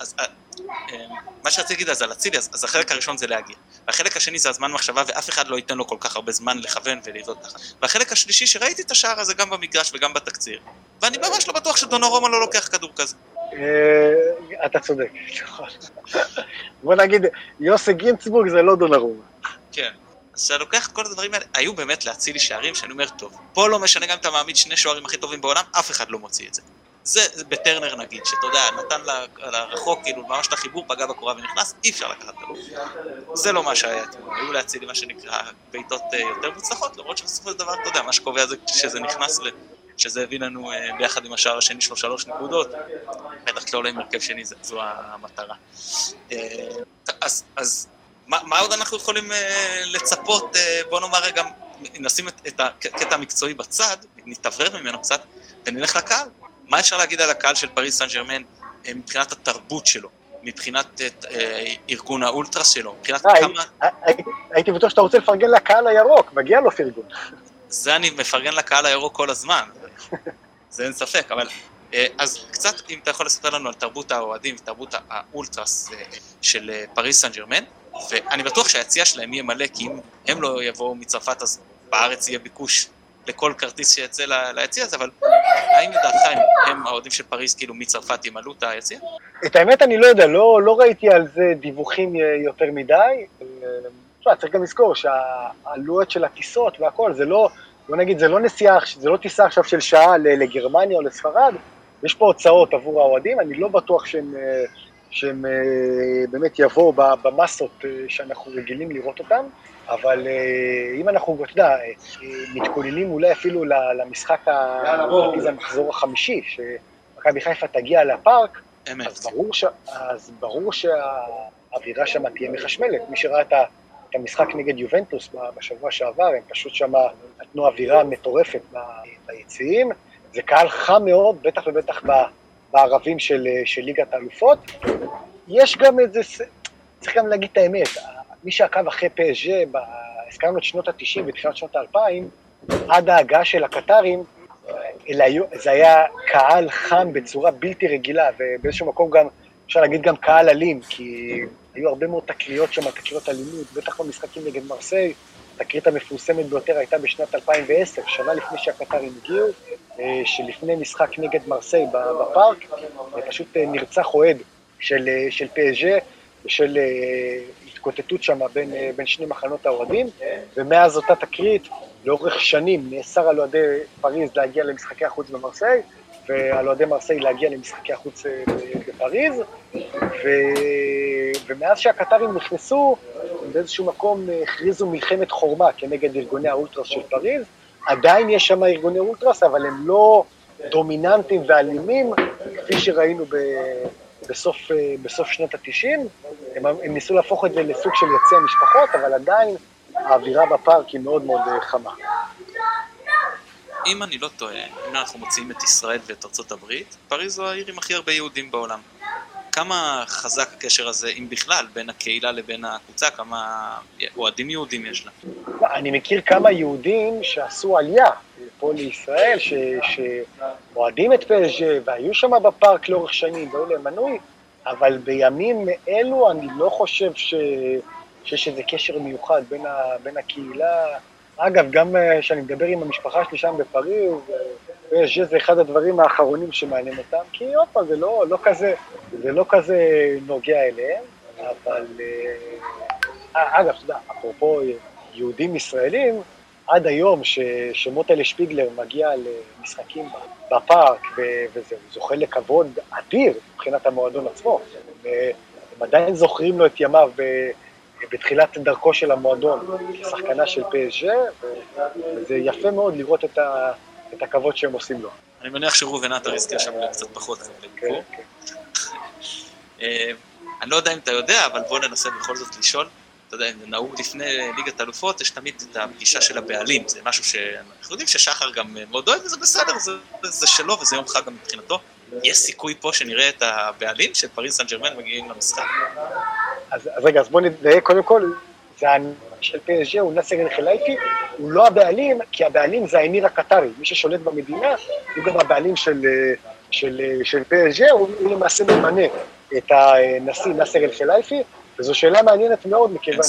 אז מה שרציתי להגיד אז על אצילי, אז החלק הראשון זה להגיע. והחלק השני זה הזמן מחשבה, ואף אחד לא ייתן לו כל כך הרבה זמן לכוון ולהידות תחת. והחלק השלישי שראיתי את השער הזה גם במגרש וגם בתקציר, ואני ממש לא בטוח שדונרומה לא לוקח כדור כזה. אתה צודק, נכון. בוא נגיד, יוסי גינצבורג זה לא דונרומה. כן, אז כשאתה לוקח את כל הדברים האלה, היו באמת להצילי שערים שאני אומר, טוב, פה לא משנה גם אם אתה מעמיד 2 שוערים הכי טובים בעולם, אף אחד לא מוציא את זה. זה בטרנר נגיד, שאתה יודע, נתן לרחוק, כאילו ממש לחיבור, פגע בקורה ונכנס, אי אפשר לקחת דלו. זה לא מה שהיה, היו להצילי מה שנקרא בעיתות יותר מוצלחות, למרות שבסופו של דבר, אתה יודע, מה שקובע זה כשזה נכנס שזה הביא לנו ביחד עם השער השני 3 נקודות, בטח כלל עם הרכב שני, זו המטרה. אז מה עוד אנחנו יכולים לצפות, בוא נאמר רגע, נשים את הקטע המקצועי בצד, נתברר ממנו קצת, ונלך לקהל. מה אפשר להגיד על הקהל של פריז סן ז'רמן מבחינת התרבות שלו, מבחינת ארגון האולטרס שלו, מבחינת כמה... הייתי בטוח שאתה רוצה לפרגן לקהל הירוק, מגיע לו פרגון. זה אני מפרגן לקהל הירוק כל הזמן, זה אין ספק, אבל... אז קצת, אם אתה יכול לספר לנו על תרבות האוהדים, תרבות האולטרס של פריז סן ז'רמן, ואני בטוח שהיציאה שלהם יהיה מלא, כי אם הם לא יבואו מצרפת, אז בארץ יהיה ביקוש לכל כרטיס שיצא ליציאה הזה, אבל האם לדעתך הם האוהדים של פריז כאילו מצרפת ימלאו את היציאה? את האמת אני לא יודע, לא ראיתי על זה דיווחים יותר מדי, צריך גם לזכור שהעלויות של הטיסות והכל, זה לא, בוא נגיד, זה לא נסיעה, זה לא טיסה עכשיו של שעה לגרמניה או לספרד, יש פה הוצאות עבור האוהדים, אני לא בטוח שהם שהם באמת יבואו במסות שאנחנו רגילים לראות אותם, אבל אם אנחנו, אתה יודע, מתכוננים אולי אפילו למשחק המחזור החמישי, שמכבי חיפה תגיע לפארק, אז ברור שהאווירה שם תהיה מחשמלת. מי שראה את המשחק נגד יובנטוס בשבוע שעבר, הם פשוט שם נתנו אווירה מטורפת ביציעים, זה קהל חם מאוד, בטח ובטח בערבים של ליגת האלופות. יש גם את זה, צריך גם להגיד את האמת, מי שעקב אחרי PSG, הזכרנו את שנות ה-90 ותחילת שנות ה-2000, עד ההגעה של הקטרים, זה היה קהל חם בצורה בלתי רגילה, ובאיזשהו מקום גם, אפשר להגיד גם קהל אלים, כי היו הרבה מאוד תקריות שם, תקריות אלימות, בטח במשחקים נגד מרסיי, התקרית המפורסמת ביותר הייתה בשנת 2010, שנה לפני שהקטרים הגיעו, שלפני משחק נגד מרסיי בפארק, פשוט נרצח אוהד של PSG, של התקוטטות שם בין שני מחנות האוהדים, ומאז אותה תקרית, לאורך שנים נאסר על אוהדי פריז להגיע למשחקי החוץ במרסיי, ועל אוהדי מרסיי להגיע למשחקי החוץ בפריז, ומאז שהקטרים נכנסו, באיזשהו מקום הכריזו מלחמת חורמה כנגד ארגוני האולטרס של פריז, עדיין יש שם ארגוני אולטרס, אבל הם לא דומיננטיים ואלימים, כפי שראינו בסוף שנות ה-90, הם ניסו להפוך את זה לסוג של יציא המשפחות, אבל עדיין האווירה בפארק היא מאוד מאוד חמה. אם אני לא טועה, אם אנחנו מוצאים את ישראל ואת ארצות הברית, פריז זו העיר עם הכי הרבה יהודים בעולם. כמה חזק הקשר הזה, אם בכלל, בין הקהילה לבין הקבוצה, כמה אוהדים יהודים יש לה? אני מכיר כמה יהודים שעשו עלייה פה לישראל, שאוהדים את PSG, והיו שם בפארק לאורך שנים, והיו להם מנוי, אבל בימים אלו אני לא חושב שיש איזה קשר מיוחד בין הקהילה. אגב, גם כשאני מדבר עם המשפחה שלי שם בפריז, PSG זה אחד הדברים האחרונים שמעניין אותם, כי אופה, זה לא כזה נוגע אליהם, אבל אגב, אתה יודע, אפרופו יהודים ישראלים, עד היום שמוטל שפיגלר מגיע למשחקים בפארק, וזה זוכה לכבוד אדיר מבחינת המועדון עצמו, הם עדיין זוכרים לו את ימיו בתחילת דרכו של המועדון, כשחקנה של PSG, וזה יפה מאוד לראות את הכבוד שהם עושים לו. אני מניח שראובן עטר יזכה שם קצת פחות. אני לא יודע אם אתה יודע, אבל בואו ננסה בכל זאת לשאול. אתה יודע, אם נהוג לפני ליגת האלופות, יש תמיד את הפגישה של הבעלים, זה משהו שאנחנו יודעים ששחר גם מאוד אוהב, וזה בסדר, זה שלו, וזה יום חג גם מבחינתו. יש סיכוי פה שנראה את הבעלים של פריז סן ז'רמן מגיעים למשחק? אז רגע, אז בואו נדייק, קודם כל, זה של PSG, הוא נאסר אל-חלאיפי, הוא לא הבעלים, כי הבעלים זה האמיר הקטרי, מי ששולט במדינה, הוא גם הבעלים של PSG, הוא למעשה ממנה את הנשיא נאסר אל-חלאיפי, וזו שאלה מעניינת מאוד, מכיוון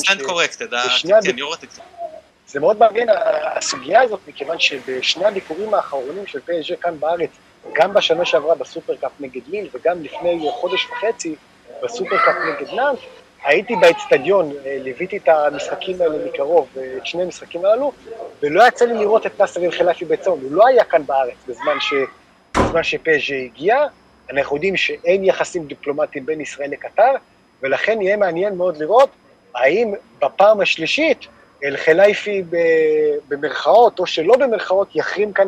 זה מאוד מעניין הסוגיה הזאת, מכיוון שבשני הביקורים האחרונים של PSG כאן בארץ, גם בשנה שעברה בסופרקאפ נגד ליל, וגם לפני חודש וחצי בסופרקאפ נגד נאנט, הייתי באצטדיון, ליוויתי את המשחקים האלה מקרוב, את שני המשחקים הללו, ולא יצא לי לראות את נאסר אל-חלאיפי בעצם, הוא לא היה כאן בארץ בזמן שפז' הגיע, אנחנו יודעים שאין יחסים דיפלומטיים בין ישראל לקטר, ולכן יהיה מעניין מאוד לראות האם בפעם השלישית אל-חלאיפי במרכאות או שלא במרכאות יחרים כאן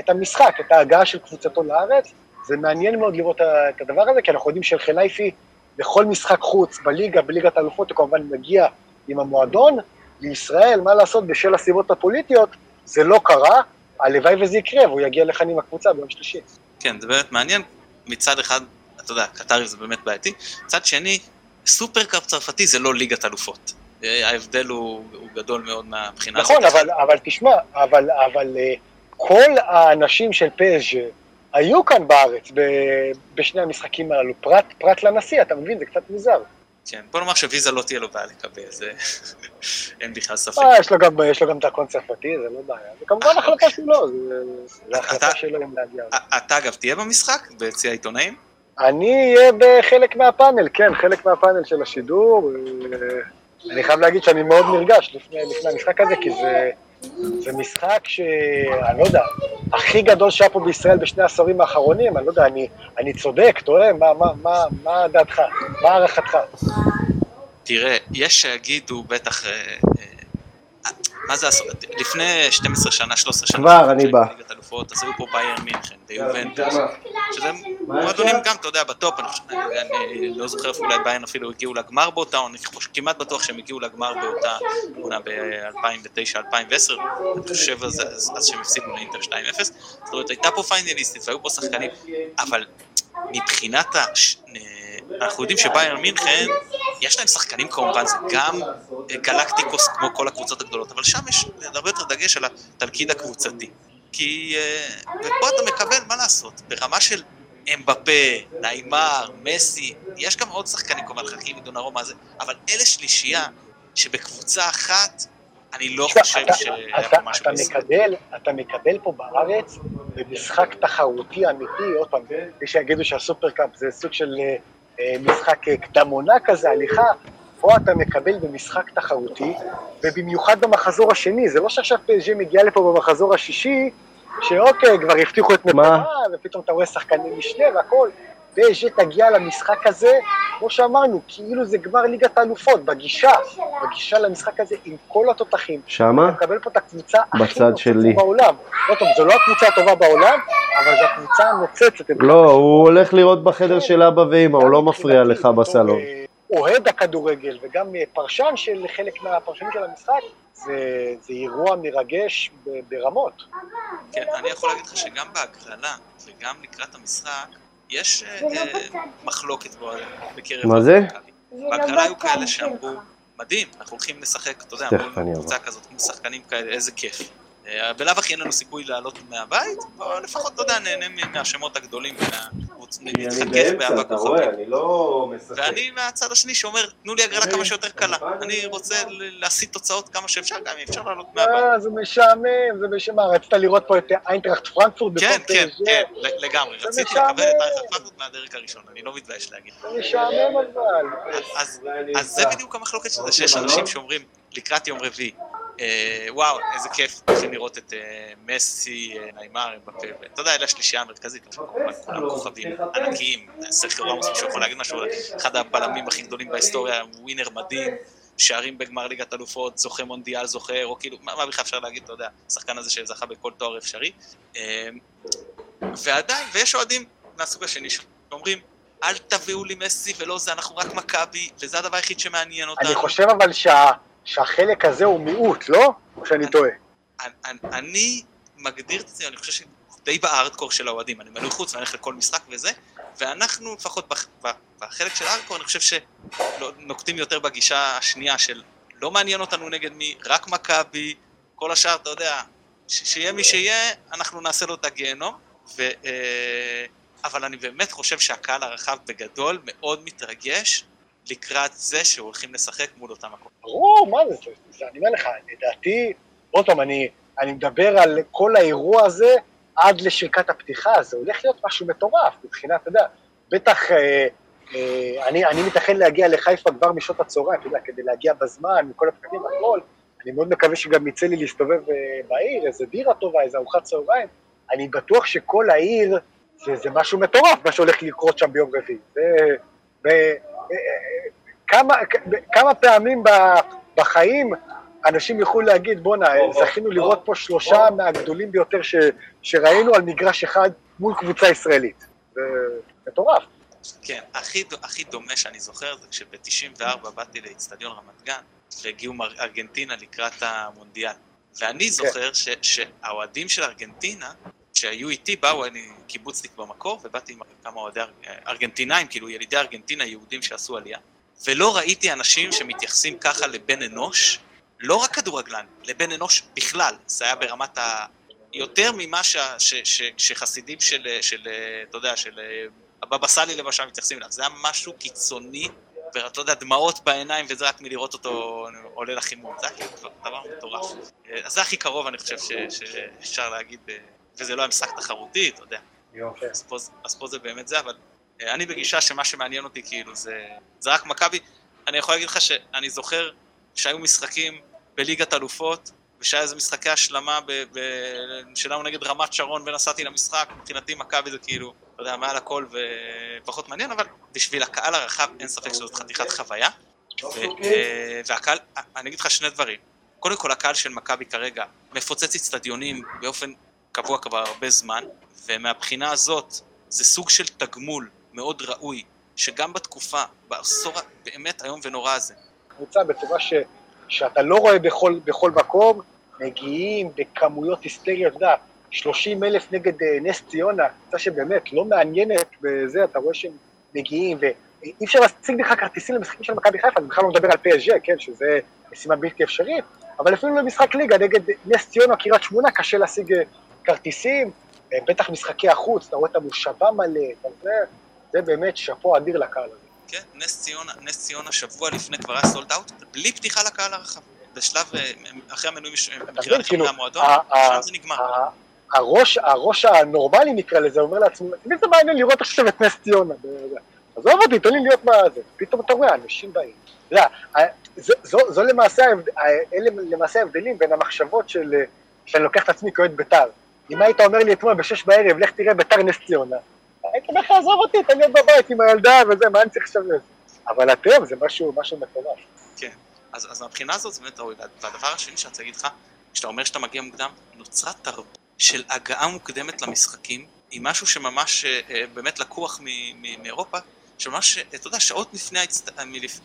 את המשחק, את ההגעה של קבוצתו לארץ, זה מעניין מאוד לראות את הדבר הזה, כי אנחנו יודעים שאל-חלאיפי לכל משחק חוץ בליגה, בליגת האלופות, הוא כמובן מגיע עם המועדון, לישראל, מה לעשות בשל הסיבות הפוליטיות, זה לא קרה, הלוואי וזה יקרה, והוא יגיע לכאן עם הקבוצה ביום שלישי. כן, זה באמת מעניין, מצד אחד, אתה יודע, קטרי זה באמת בעייתי, מצד שני, סופרקאפ צרפתי זה לא ליגת האלופות, ההבדל הוא גדול מאוד מהבחינה הזאת. נכון, אבל תשמע, אבל כל האנשים של PSG, היו כאן בארץ בשני המשחקים הללו, פרט לנשיא, אתה מבין, זה קצת מוזר. כן, בוא נאמר שוויזה לא תהיה לו בעיה לקבל, זה אין בכלל ספק. יש לו גם את הקונסרפטי, זה לא בעיה, זה כמובן החלטה שלו, זה החלטה שלו אם להגיע. אתה אגב תהיה במשחק, ביציע העיתונאים? אני אהיה בחלק מהפאנל, כן, חלק מהפאנל של השידור, אני חייב להגיד שאני מאוד נרגש לפני המשחק הזה, כי זה משחק שאני לא יודע, הכי גדול שהיה פה בישראל בשני העשורים האחרונים, אני לא יודע, אני צודק, טועה, מה דעתך, מה הערכתך? תראה, יש שיגידו בטח, מה זה עשור? לפני 12 שנה, 13 שנה, כבר אני בא. אז היו פה ביירן מינכן, ויובנטוס, שזה מועדונים גם, אתה יודע, בטופ, אני לא זוכר אולי ביירן אפילו הגיעו לגמר באותה, אני כמעט בטוח שהם הגיעו לגמר באותה, אולי ב-2009-2010, אני חושב אז שהם הפסידו לאינטר 2-0, זאת אומרת, הייתה פה פיינליסטית והיו פה שחקנים, אבל מבחינת אנחנו יודעים שביירן מינכן, יש להם שחקנים כמובן, זה גם גלקטיקוס כמו כל הקבוצות הגדולות, אבל שם יש הרבה יותר דגש על התלכיד הקבוצתי. כי, ופה אתה מקבל מה לעשות, ברמה של אמבפה, ניימר, מסי, יש גם עוד שחקנים כמובן, חכים מדונרומה הזה, אבל אלה שלישייה שבקבוצה אחת, אני לא חושב שהיה פה משהו בסדר. אתה מקבל פה בארץ במשחק תחרותי אמיתי, עוד פעם, כפי שיגידו שהסופרקאפ זה סוג של משחק קדמונה כזה, הליכה, פה אתה מקבל במשחק תחרותי, ובמיוחד במחזור השני, זה לא שעכשיו PSG מגיעה לפה במחזור השישי, שאוקיי, כבר הבטיחו את נפלה, ופתאום אתה רואה שחקנים משנה והכל, PSG תגיע למשחק הזה, כמו שאמרנו, כאילו זה גמר ליגת האלופות, בגישה למשחק הזה עם כל התותחים. שמה? אתה מקבל פה את הקבוצה הכי נוצצת בעולם. לא טוב, זו לא הקבוצה הטובה בעולם, אבל זו הקבוצה הנוצצת. לא, הוא הולך לראות בחדר של אבא ואמא, הוא לא מפריע לך בסלון. אוהד הכדורגל וגם פרשן של חלק מהפרשנים של המשחק, זה אירוע מרגש ברמות. כן, אני יכול להגיד לך שגם בהגרלה וגם לקראת המשחק, יש מחלוקת בקרב. מה זה? בהגרלה היו כאלה שאמרו, מדהים, אנחנו הולכים לשחק, אתה יודע, קבוצה כזאת, עם שחקנים כאלה, איזה כיף. בלאו הכי אין לנו סיכוי לעלות מהבית, אבל לפחות, אתה יודע, נהנה מהשמות הגדולים, נתחכך באבק החבר. ואני מהצד השני שאומר, תנו לי הגרלה כמה שיותר קלה, אני רוצה להסיט תוצאות כמה שאפשר, גם אם אפשר לעלות מהבית. זה משעמם, זה משעמם, רצית לראות פה את איינטראכט פרנקפורט? כן, כן, כן, לגמרי, רציתי לקבל את איינטראכט פרנקפורט מהדרג הראשון, אני לא מתבייש להגיד. זה משעמם אבל. אז זה בדיוק המחלוקת שזה, שיש אנשים שאומרים, לקראת יום רביעי, וואו, איזה כיף לראות את מסי, ניימר, אמבפה, אתה יודע, אלה השלישייה המרכזית, כולם כוכבים ענקיים, סרחיו רמוס, מישהו יכול להגיד משהו, אחד הבלמים הכי גדולים בהיסטוריה, ווינר מדהים, שערים בגמר ליגת אלופות, זוכה מונדיאל, זוכה, או כאילו, מה בכלל אפשר להגיד, אתה יודע, השחקן הזה שזכה בכל תואר אפשרי, ועדיין, ויש אוהדים מהסוג השני שאומרים, אל תביאו לי מסי ולא זה, אנחנו רק מכבי, וזה הדבר היחיד שמעניין אותנו. אני חושב אבל שהחלק הזה הוא מיעוט, לא? או שאני טועה? אני מגדיר את זה, אני חושב שדי בארדקור של האוהדים, אני מלא חוץ ואני הולך לכל משחק וזה, ואנחנו לפחות בחלק של הארדקור, אני חושב שנוקטים יותר בגישה השנייה של לא מעניין אותנו נגד מי, רק מכבי, כל השאר, אתה יודע, שיהיה מי שיהיה, אנחנו נעשה לו את הגיהנום, אבל אני באמת חושב שהקהל הרחב בגדול מאוד מתרגש, לקראת זה שהולכים לשחק מול אותם מקום. ברור, מה זה? אני אומר לך, לדעתי, עוד פעם, אני מדבר על כל האירוע הזה עד לשריקת הפתיחה, זה הולך להיות משהו מטורף, מבחינת, אתה יודע, בטח, אני מתאחל להגיע לחיפה כבר משעות הצהריים, כדי להגיע בזמן, מכל הפתקים הכל, אני מאוד מקווה שגם יצא לי להסתובב בעיר, איזה בירה טובה, איזה ארוחת צהריים, אני בטוח שכל העיר, זה משהו מטורף, מה שהולך לקרות שם ביום רביעי, כמה פעמים בחיים אנשים יכולים להגיד, בונה, זכינו לראות פה שלושה מהגדולים ביותר שראינו על מגרש אחד מול קבוצה ישראלית. זה מטורף. כן, הכי דומה שאני זוכר זה כשב-94 באתי לאצטדיון רמת גן והגיעו מארגנטינה לקראת המונדיאל. ואני זוכר שהאוהדים של ארגנטינה שהיו איתי, באו, אני קיבוצניק במקור, ובאתי עם כמה אוהדי ארגנטינאים, כאילו ילידי ארגנטינה, יהודים שעשו עלייה, ולא ראיתי אנשים שמתייחסים ככה לבן אנוש, לא רק כדורגלן, לבן אנוש בכלל, זה היה ברמת יותר ממה שחסידים של, אתה יודע, של הבבא סאלי למשל מתייחסים אליו, זה היה משהו קיצוני, ואתה יודע, דמעות בעיניים, וזה רק מלראות אותו עולה לחימום, זה היה דבר מטורף. אז זה הכי קרוב, אני חושב, שאפשר להגיד וזה לא המשחק תחרותי, אתה יודע. אז פה זה באמת זה, אבל אני בגישה שמה שמעניין אותי כאילו זה רק מכבי. אני יכול להגיד לך שאני זוכר שהיו משחקים בליגת אלופות ושהיה איזה משחקי השלמה שלנו נגד רמת שרון ונסעתי למשחק, מבחינתי מכבי זה כאילו, לא יודע, מעל הכל ופחות מעניין, אבל בשביל הקהל הרחב אין ספק שזאת חתיכת חוויה. והקהל, אני אגיד לך שני דברים, קודם כל הקהל של מכבי כרגע מפוצץ אצטדיונים באופן קבוע כבר הרבה זמן, ומהבחינה הזאת זה סוג של תגמול מאוד ראוי, שגם בתקופה, בעשור באמת היום ונורא הזה. קבוצה בצורה שאתה לא רואה בכל מקום, מגיעים בכמויות היסטריות, 30,000 נגד נס ציונה, קבוצה שבאמת לא מעניינת בזה, אתה רואה שהם מגיעים, ואי אפשר להשיג בכלל כרטיסים למשחקים של מכבי חיפה, אני בכלל לא מדבר על PSG, כן, שזה משימה בלתי אפשרית, אבל אפילו למשחק ליגה נגד נס ציונה, קריית שמונה, קשה להשיג כרטיסים, בטח משחקי החוץ, אתה רואה את המושבה מלא, זה באמת שפו אדיר לקהל הזה. כן, נס ציונה שבוע לפני כבר היה סולד אאוט, בלי פתיחה לקהל הרחב. בשלב, אחרי המנויים מכירה לחברי המועדון, שם זה נגמר. הראש הנורמלי נקרא לזה, אומר לעצמו, איזה מעניין לראות עכשיו את נס ציונה. עזוב אותי, תן לי להיות מה זה. פתאום אתה רואה, אנשים באים. זו למעשה ההבדלים בין המחשבות של, שאני לוקח את עצמי כאוהד בית"ר. אם היית אומר לי אתמול ב-6 בערב, לך תראה בית"ר נס ציונה. הייתי לך לעזוב אותי, אתה להיות בבית עם הילדה וזה, מה אני צריך לשבת? אבל אתם, זה משהו מטורף. כן, אז מהבחינה הזאת זה באמת ראוי, והדבר השני שאני רוצה להגיד לך, כשאתה אומר שאתה מגיע מוקדם, נוצרה תרבות של הגעה מוקדמת למשחקים, עם משהו שממש באמת לקוח מאירופה, שממש, אתה יודע, שעות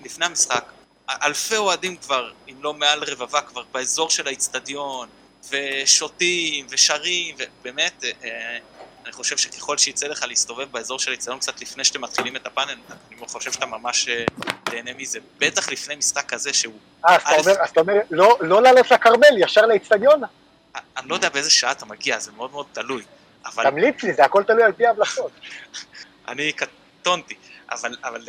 לפני המשחק, אלפי אוהדים כבר, אם לא מעל רבבה כבר, באזור של האצטדיון, ושותים, ושרים, ובאמת, אני חושב שככל שיצא לך להסתובב באזור של האצטדיון קצת לפני שאתם מתחילים את הפאנל, אני חושב שאתה ממש תהנה מזה, בטח לפני משחק כזה שהוא... אז אתה אומר, לא ללף לקרמל, ישר לאצטדיון? אני לא יודע באיזה שעה אתה מגיע, זה מאוד מאוד תלוי, אבל... תמליץ לי, זה הכל תלוי על פי ההבלחות. אני קטונתי, אבל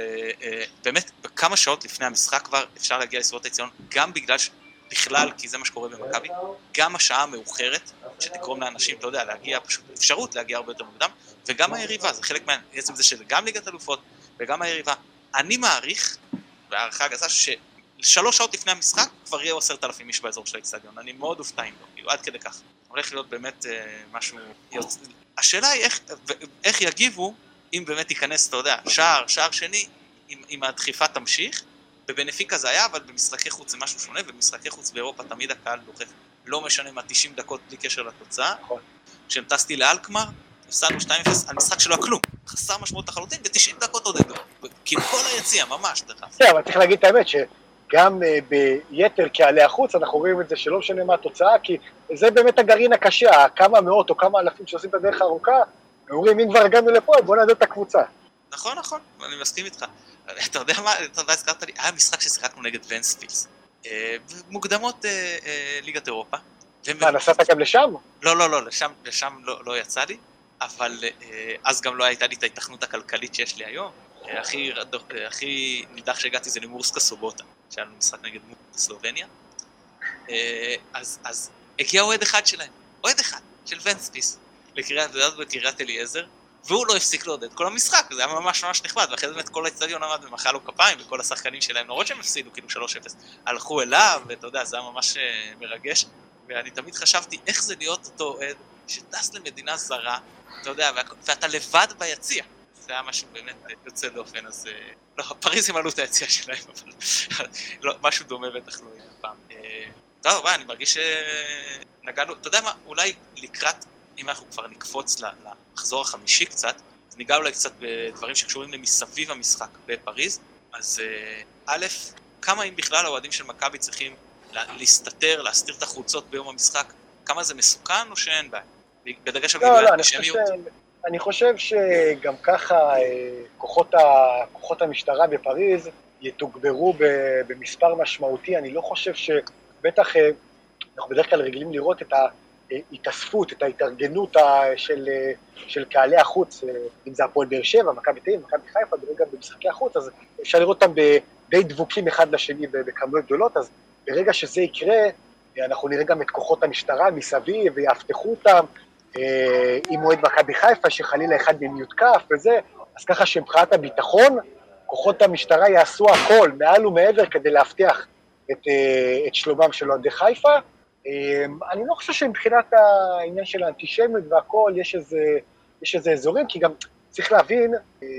באמת, בכמה שעות לפני המשחק כבר אפשר להגיע לסביבות האצטדיון, גם בגלל ש... בכלל, כי זה מה שקורה במכבי, גם השעה המאוחרת, שתגרום לאנשים, אתה יודע, להגיע, פשוט אפשרות להגיע הרבה יותר מוקדם, וגם היריבה, זה חלק מעצם זה שזה גם ליגת אלופות, וגם היריבה. אני מעריך, והערכה הגסה, ש3 שעות לפני המשחק, כבר יהיו 10,000 איש באזור של האצטדיון, אני מאוד אופתע עם לו, עד כדי כך. הולך להיות באמת משהו... השאלה היא איך יגיבו, אם באמת ייכנס, אתה יודע, שער שני, אם הדחיפה תמשיך, בבנפיקה זה היה, אבל במשחקי חוץ זה משהו שונה, ובמשחקי חוץ באירופה תמיד הקהל דוחף, לא משנה מה 90 דקות בלי קשר לתוצאה. כשהם טסתי לאלקמר, הפסדנו 2-0 על משחק שלא כלום, חסר משמעות לחלוטין, ב-90 דקות עוד עדו, כי כל היציאה ממש דרך. כן, אבל צריך להגיד את האמת, שגם ביתר כעלי החוץ אנחנו רואים את זה שלא משנה מה התוצאה, כי זה באמת הגרעין הקשה, כמה מאות או כמה אלפים שעושים את הדרך הארוכה, ואומרים, אם כבר הגענו לפה, בוא נעדוד את הקבוצה. נכון, אני מסכים איתך. אתה יודע מה, הזכרת לי, היה משחק ששיחקנו נגד ונספילס, מוקדמות ליגת אירופה. מה, נסעת גם לשם? לא, לשם לא יצא לי, אבל אז גם לא הייתה לי את ההתכנות הכלכלית שיש לי היום. הכי נידח שהגעתי זה למורסקה סובוטה, שהיה לנו משחק נגד סלובניה. אז הגיע אוהד אחד שלהם, אוהד אחד של ונספילס, לקריית אליעזר, והוא לא הפסיק לעודד כל המשחק, זה היה ממש נחמד, ואחרי זה באמת כל האצטדיון עמד ומחא לו כפיים, וכל השחקנים שלהם, נורא שהם הפסידו, כאילו 3-0, הלכו אליו, ואתה יודע, זה היה ממש מרגש, ואני תמיד חשבתי איך זה להיות אותו אוהד שטס למדינה זרה, אתה יודע, ואתה לבד ביציע, זה היה משהו באמת יוצא דופן, אז לא, הפריזים עלו את היציע שלהם, אבל משהו דומה בטח לא יהיה פעם. טוב, אני מרגיש שנגענו, אתה יודע מה, אולי לקראת, אם אנחנו כבר נקפוץ למחזור החמישי קצת, אז ניגע אולי קצת בדברים שקשורים למסביב המשחק בפריז. אז א', כמה אם בכלל האוהדים של מכבי צריכים להסתיר את החולצות ביום המשחק, כמה זה מסוכן או שאין בהם? בדגש על גבלת נשמיות? אני חושב שגם ככה כוחות המשטרה בפריז יתוגברו במספר משמעותי, אני לא חושב שבטח, אנחנו בדרך כלל רגילים לראות את ההתאספות, את ההתארגנות של קהלי החוץ, אם זה הפועל באר שבע, מכבי תל אביב, מכבי חיפה, ברגע במשחקי החוץ, אז אפשר לראות אותם די דבוקים אחד לשני בכמויות גדולות, אז ברגע שזה יקרה, אנחנו נראה גם את כוחות המשטרה מסביב, ויאבטחו אותם, עם מועד מכבי חיפה, שחלילה אחד מהם יותקף וזה, אז ככה שמבחינת הביטחון, כוחות המשטרה יעשו הכל, מעל ומעבר, כדי להבטיח את שלומם של אוהדי חיפה, אני לא חושב שמבחינת העניין של האנטישמיות והכל, יש איזה אזורים, כי גם צריך להבין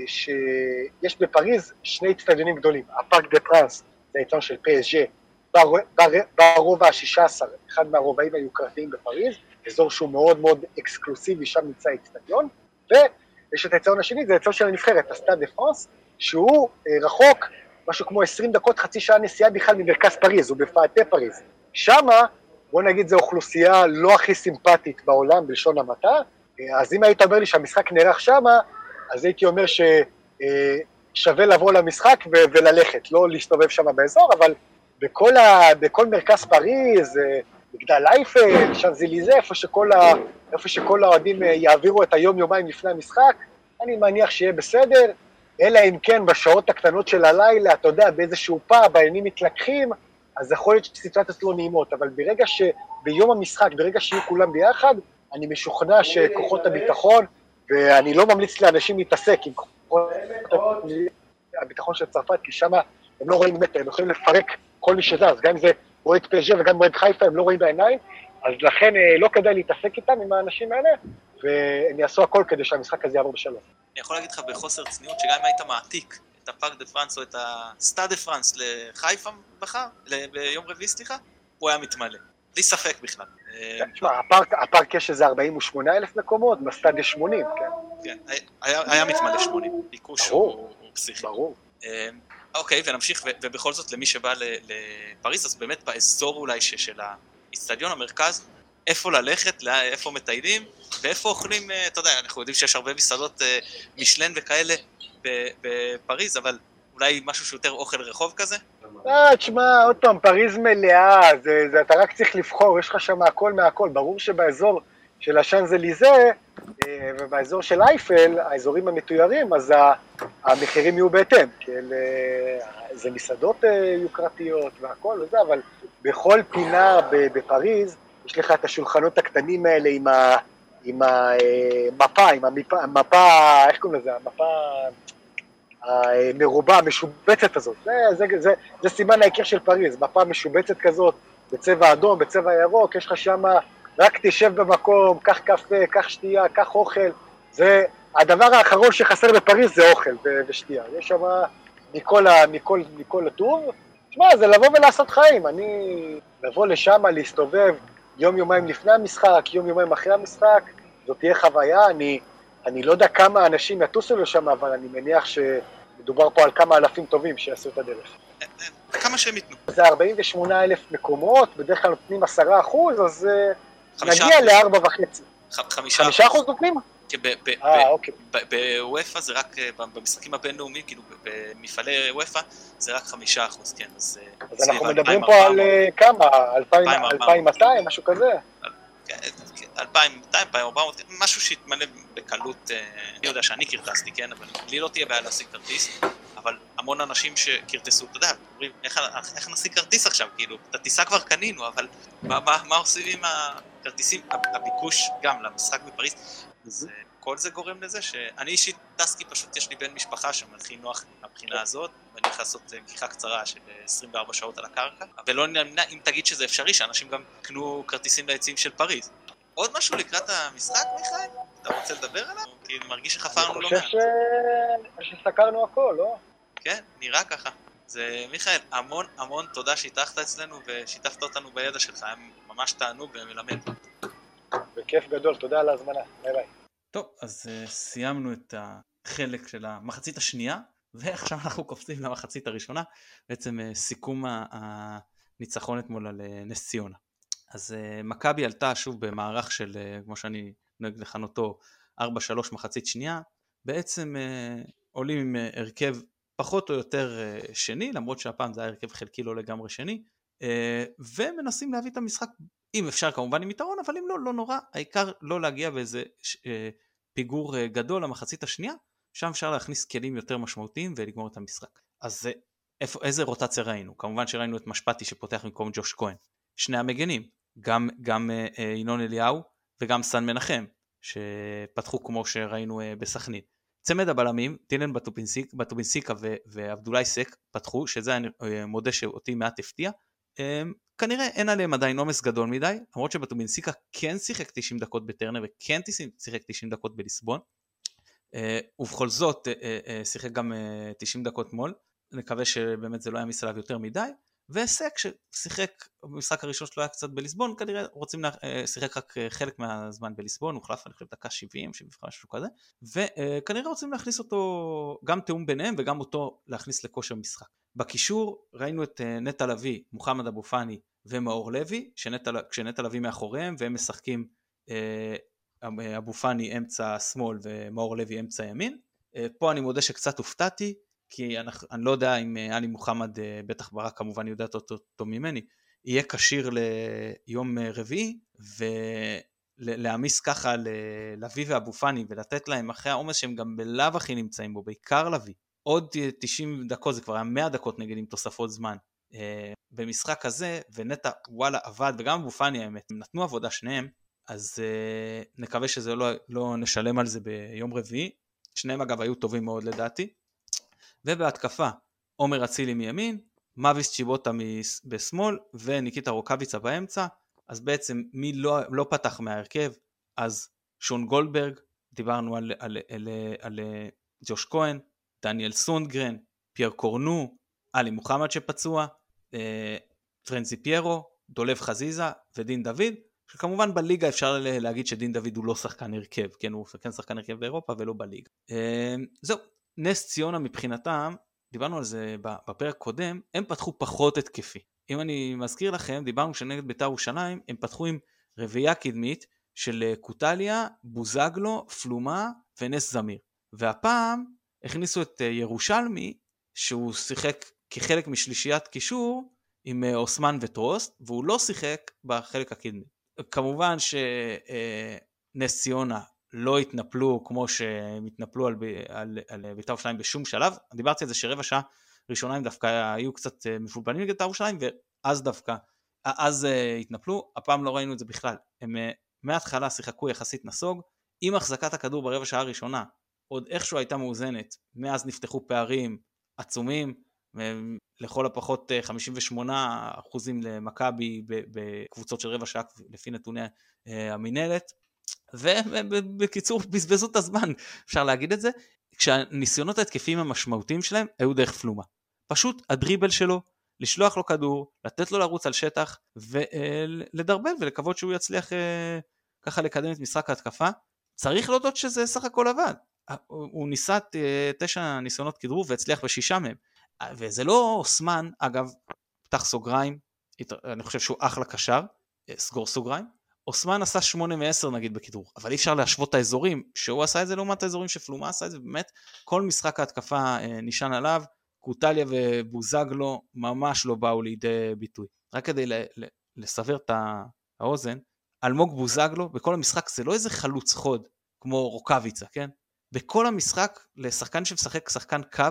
שיש בפריז שני אצטדיונים גדולים, הפארק דה פרנס, זה האצטדיון של פסג' ברובע ה-16, אחד מהרובעים היוקרתיים בפריז, אזור שהוא מאוד מאוד אקסקלוסיבי, שם נמצא האצטדיון, ויש את האצטדיון השני, זה האצטדיון של הנבחרת, הסטאד דה פרנס, שהוא רחוק, משהו כמו 20 דקות, חצי שעה נסיעה בכלל ממרכז פריז, הוא בפאתי פריז. שמה, בוא נגיד, זו אוכלוסייה לא הכי סימפטית בעולם, בלשון המעטה, אז אם היית אומר לי שהמשחק נערך שמה, אז הייתי אומר ששווה לבוא למשחק וללכת, לא להסתובב שמה באזור, אבל בכל מרכז פריז, מגדל אייפל, שאנזליזה, איפה שכל האוהדים יעבירו את היום-יומיים לפני המשחק, אני מניח שיהיה בסדר, אלא אם כן בשעות הקטנות של הלילה, אתה יודע, באיזשהו פאב, העניינים מתלקחים, אז יכול להיות שסיטואציות לא נעימות, אבל ברגע שביום המשחק, ברגע שיהיו כולם ביחד, אני משוכנע שכוחות הביטחון, ואני לא ממליץ לאנשים להתעסק עם כוחות הביטחון של צרפת, כי שם הם לא רואים מטר, הם יכולים לפרק כל מי שזז, אז גם אם זה מועד פז'ה וגם מועד חיפה, הם לא רואים בעיניים, אז לכן לא כדאי להתעסק איתם, עם האנשים האלה, והם יעשו הכל כדי שהמשחק הזה יעבור בשלום. אני יכול להגיד לך בחוסר צניעות, שגם אם היית מעתיק את הפארק דה פרנס או את הסטאד דה פרנס לחיפה בחר, ביום רביעי סליחה, הוא היה מתמלא. בלי ספק בכלל. תשמע, הפארק יש איזה 48,000 מקומות, בסטאד יש 80, כן. כן, היה מתמלא 80, ביקוש הוא פסיכי. ברור. אוקיי, ונמשיך, ובכל זאת למי שבא לפריז, אז באמת באזור אולי של האצטדיון המרכז, איפה ללכת, לאיפה מטיילים, ואיפה אוכלים, אתה יודע, אנחנו יודעים שיש הרבה מסעדות משלן וכאלה בפריז, אבל אולי משהו שיותר אוכל רחוב כזה? תשמע, עוד פעם, פריז מלאה, אתה רק צריך לבחור, יש לך שם הכל מהכל, ברור שבאזור של השאנזליזה ובאזור של אייפל, האזורים המתוירים, אז המחירים יהיו בהתאם, זה מסעדות יוקרתיות והכל וזה, אבל בכל פינה בפריז, יש לך את השולחנות הקטנים האלה עם המפה, איך קוראים לזה, המפה המרובה, המשובצת הזאת, זה סימן ההיכר של פריז, מפה משובצת כזאת, בצבע אדום, בצבע ירוק, יש לך שם, רק תשב במקום, קח קפה, קח שתייה, קח אוכל, זה הדבר האחרון שחסר בפריז זה אוכל ושתייה, יש שם מכל הטוב, מה, זה לבוא ולעשות חיים, אני לבוא לשם, להסתובב יום יומיים לפני המשחק, יום יומיים אחרי המשחק, זאת תהיה חוויה, אני לא יודע כמה אנשים יטוסו לשם, אבל אני מניח שמדובר פה על כמה אלפים טובים שיעשו את הדרך. כמה שהם יתנו? זה 48,000 מקומות, בדרך כלל נותנים 10%, אז נגיע ל4.5%. 5% נותנים? בוויפה זה רק, במשחקים הבינלאומיים, כאילו במפעלי וויפה, זה רק 5%, כן, אז... אז אנחנו מדברים פה על כמה? 2,200, משהו כזה? 2,200, 2,400, משהו שהתמלא בקלות, אני יודע שאני קרטסתי, כן, אבל לי לא תהיה בעיה להשיג כרטיס, אבל המון אנשים שקרטסו, אתה יודע, אומרים, איך נשיג כרטיס עכשיו, כאילו, את הטיסה כבר קנינו, אבל מה עושים עם הכרטיסים, הביקוש גם למשחק בפריז? אז כל זה גורם לזה שאני אישית טסתי פשוט, יש לי בן משפחה שמלכי נוח מהבחינה הזאת, ואני הולך לעשות גיחה קצרה של 24 שעות על הקרקע, ולא נמנע אם תגיד שזה אפשרי, שאנשים גם קנו כרטיסים ליציעים של פריז. עוד משהו לקראת המשחק, מיכאל? אתה רוצה לדבר עליו? כי אני מרגיש שחפרנו לא מעט. אני חושב שסקרנו הכל, לא? כן, נראה ככה. זה מיכאל, המון המון תודה שהתארחת אצלנו ושיתפת אותנו בידע שלך, הם ממש טענו ומלמד. בכיף גדול, תודה על ההזמנה, ביי ביי. טוב, אז סיימנו את החלק של המחצית השנייה, ועכשיו אנחנו קופצים למחצית הראשונה, בעצם סיכום הניצחון אתמול על נס ציונה. אז מכבי עלתה שוב במערך של, כמו שאני נוהג לכנותו, 4-3 מחצית שנייה, בעצם עולים עם הרכב פחות או יותר שני, למרות שהפעם זה היה הרכב חלקי לא לגמרי שני, ומנסים להביא את המשחק בו, אם אפשר כמובן עם יתרון, אבל אם לא, לא נורא, העיקר לא להגיע באיזה פיגור גדול למחצית השנייה, שם אפשר להכניס כלים יותר משמעותיים ולגמור את המשחק. אז איזה רוטציה ראינו? כמובן שראינו את משפטי שפותח במקום ג'וש כהן. שני המגנים, גם ינון אליהו וגם סן מנחם, שפתחו כמו שראינו בסכנין. צמד הבלמים, טילן בטובינסיקה ועבדולאי סק פתחו, שזה אני מודה שאותי מעט הפתיע, כנראה אין עליהם עדיין עומס גדול מדי, למרות שבטובינסיקה כן שיחק 90 דקות בטרנר, וכן שיחק 90 דקות בליסבון, ובכל זאת שיחק גם 90 דקות מול, נקווה שבאמת זה לא היה מסלב יותר מדי, והסק ששיחק, במשחק הראשון שלו היה קצת בליסבון, כנראה רוצים שיחק רק חלק מהזמן בליסבון, הוא חלף, אני חושב, דקה 70, משהו כזה, וכנראה רוצים להכניס אותו, גם תאום ביניהם וגם אותו להכניס לכושר משחק. בקישור ראינו את נטע לוי, מוחמד אבו פאני ומאור לוי, כשנטע לוי מאחוריהם והם משחקים אבו פאני אמצע שמאל ומאור לוי אמצע ימין. פה אני מודה שקצת הופתעתי, כי אני לא יודע אם עלי מוחמד, בטח ברק כמובן יודעת אותו ממני, יהיה קשיר ליום רביעי, ולהעמיס ככה ללוי ואבו פאני ולתת להם אחרי העומס שהם גם בלב הכי נמצאים בו, בעיקר לוי. עוד 90 דקות, זה כבר היה 100 דקות נגיד עם תוספות זמן, במשחק הזה, ונטע וואלה עבד, וגם אבו פאני האמת, הם נתנו עבודה שניהם, אז נקווה שזה לא נשלם על זה ביום רביעי, שניהם אגב היו טובים מאוד לדעתי, ובהתקפה, עומר אצילי מימין, מאביס צ'יבוטה בשמאל, וניקיטה רוקביצה באמצע, אז בעצם מי לא פתח מההרכב, אז שון גולדברג, דיברנו על ג'וש כהן, דניאל סונדגרן, פייר קורנו, עלי מוחמד שפצוע, פרנסי פיירו, דולב חזיזה ודין דוד, שכמובן בליגה אפשר להגיד שדין דוד הוא לא שחקן הרכב, כן, הוא כן שחקן הרכב באירופה ולא בליגה. זהו, נס ציונה מבחינתם, דיברנו על זה בפרק קודם, הם פתחו פחות התקפי. אם אני מזכיר לכם, דיברנו שנגד בית"ר ירושלים, הם פתחו עם רביעייה קדמית של קוטליה, בוזגלו, פלומה ונס זמיר. והפעם הכניסו את ירושלמי, שהוא שיחק כחלק משלישיית קישור, עם אוסמן וטרוסט, והוא לא שיחק בחלק הקדמי. כמובן שנס ציונה לא התנפלו כמו שהם התנפלו על בית"ר ירושלים בשום שלב. דיברתי על זה שרבע שעה ראשונה הם דווקא היו קצת מפולפלים נגד בית"ר ירושלים, ואז דווקא, אז התנפלו, הפעם לא ראינו את זה בכלל. הם מההתחלה שיחקו יחסית נסוג, עם החזקת הכדור ברבע שעה הראשונה, עוד איכשהו הייתה מאוזנת, מאז נפתחו פערים עצומים, לכל הפחות 58% למכבי בקבוצות של רבע שעה, לפי נתוני המינהלת, ובקיצור בזבזו את הזמן, אפשר להגיד את זה, כשהניסיונות ההתקפיים המשמעותיים שלהם, היו דרך פלומה, פשוט הדריבל שלו, לשלוח לו כדור, לתת לו לרוץ על שטח, ולדרבל ולקוות שהוא יצליח ככה לקדם את משחק ההתקפה, צריך להודות שזה סך הכל עבד, הוא ניסה 9 ניסיונות כדרור והצליח ב6 מהם, וזה לא אוסמן, אגב, פתח סוגריים, אני חושב שהוא אחלה קשר, סגור סוגריים, אוסמן עשה 8 מ-10 נגיד בכדרור, אבל אי אפשר להשוות את האזורים, שהוא עשה את זה לעומת האזורים שפלומה עשה את זה, באמת כל משחק ההתקפה נשען עליו, קוטליה ובוזגלו ממש לא באו לידי ביטוי, רק כדי לסבר את האוזן, אלמוג בוזגלו, בכל המשחק, זה לא איזה חלוץ חוד, כמו רוקביצה, כן? בכל המשחק, לשחקן שמשחק, שחקן קו,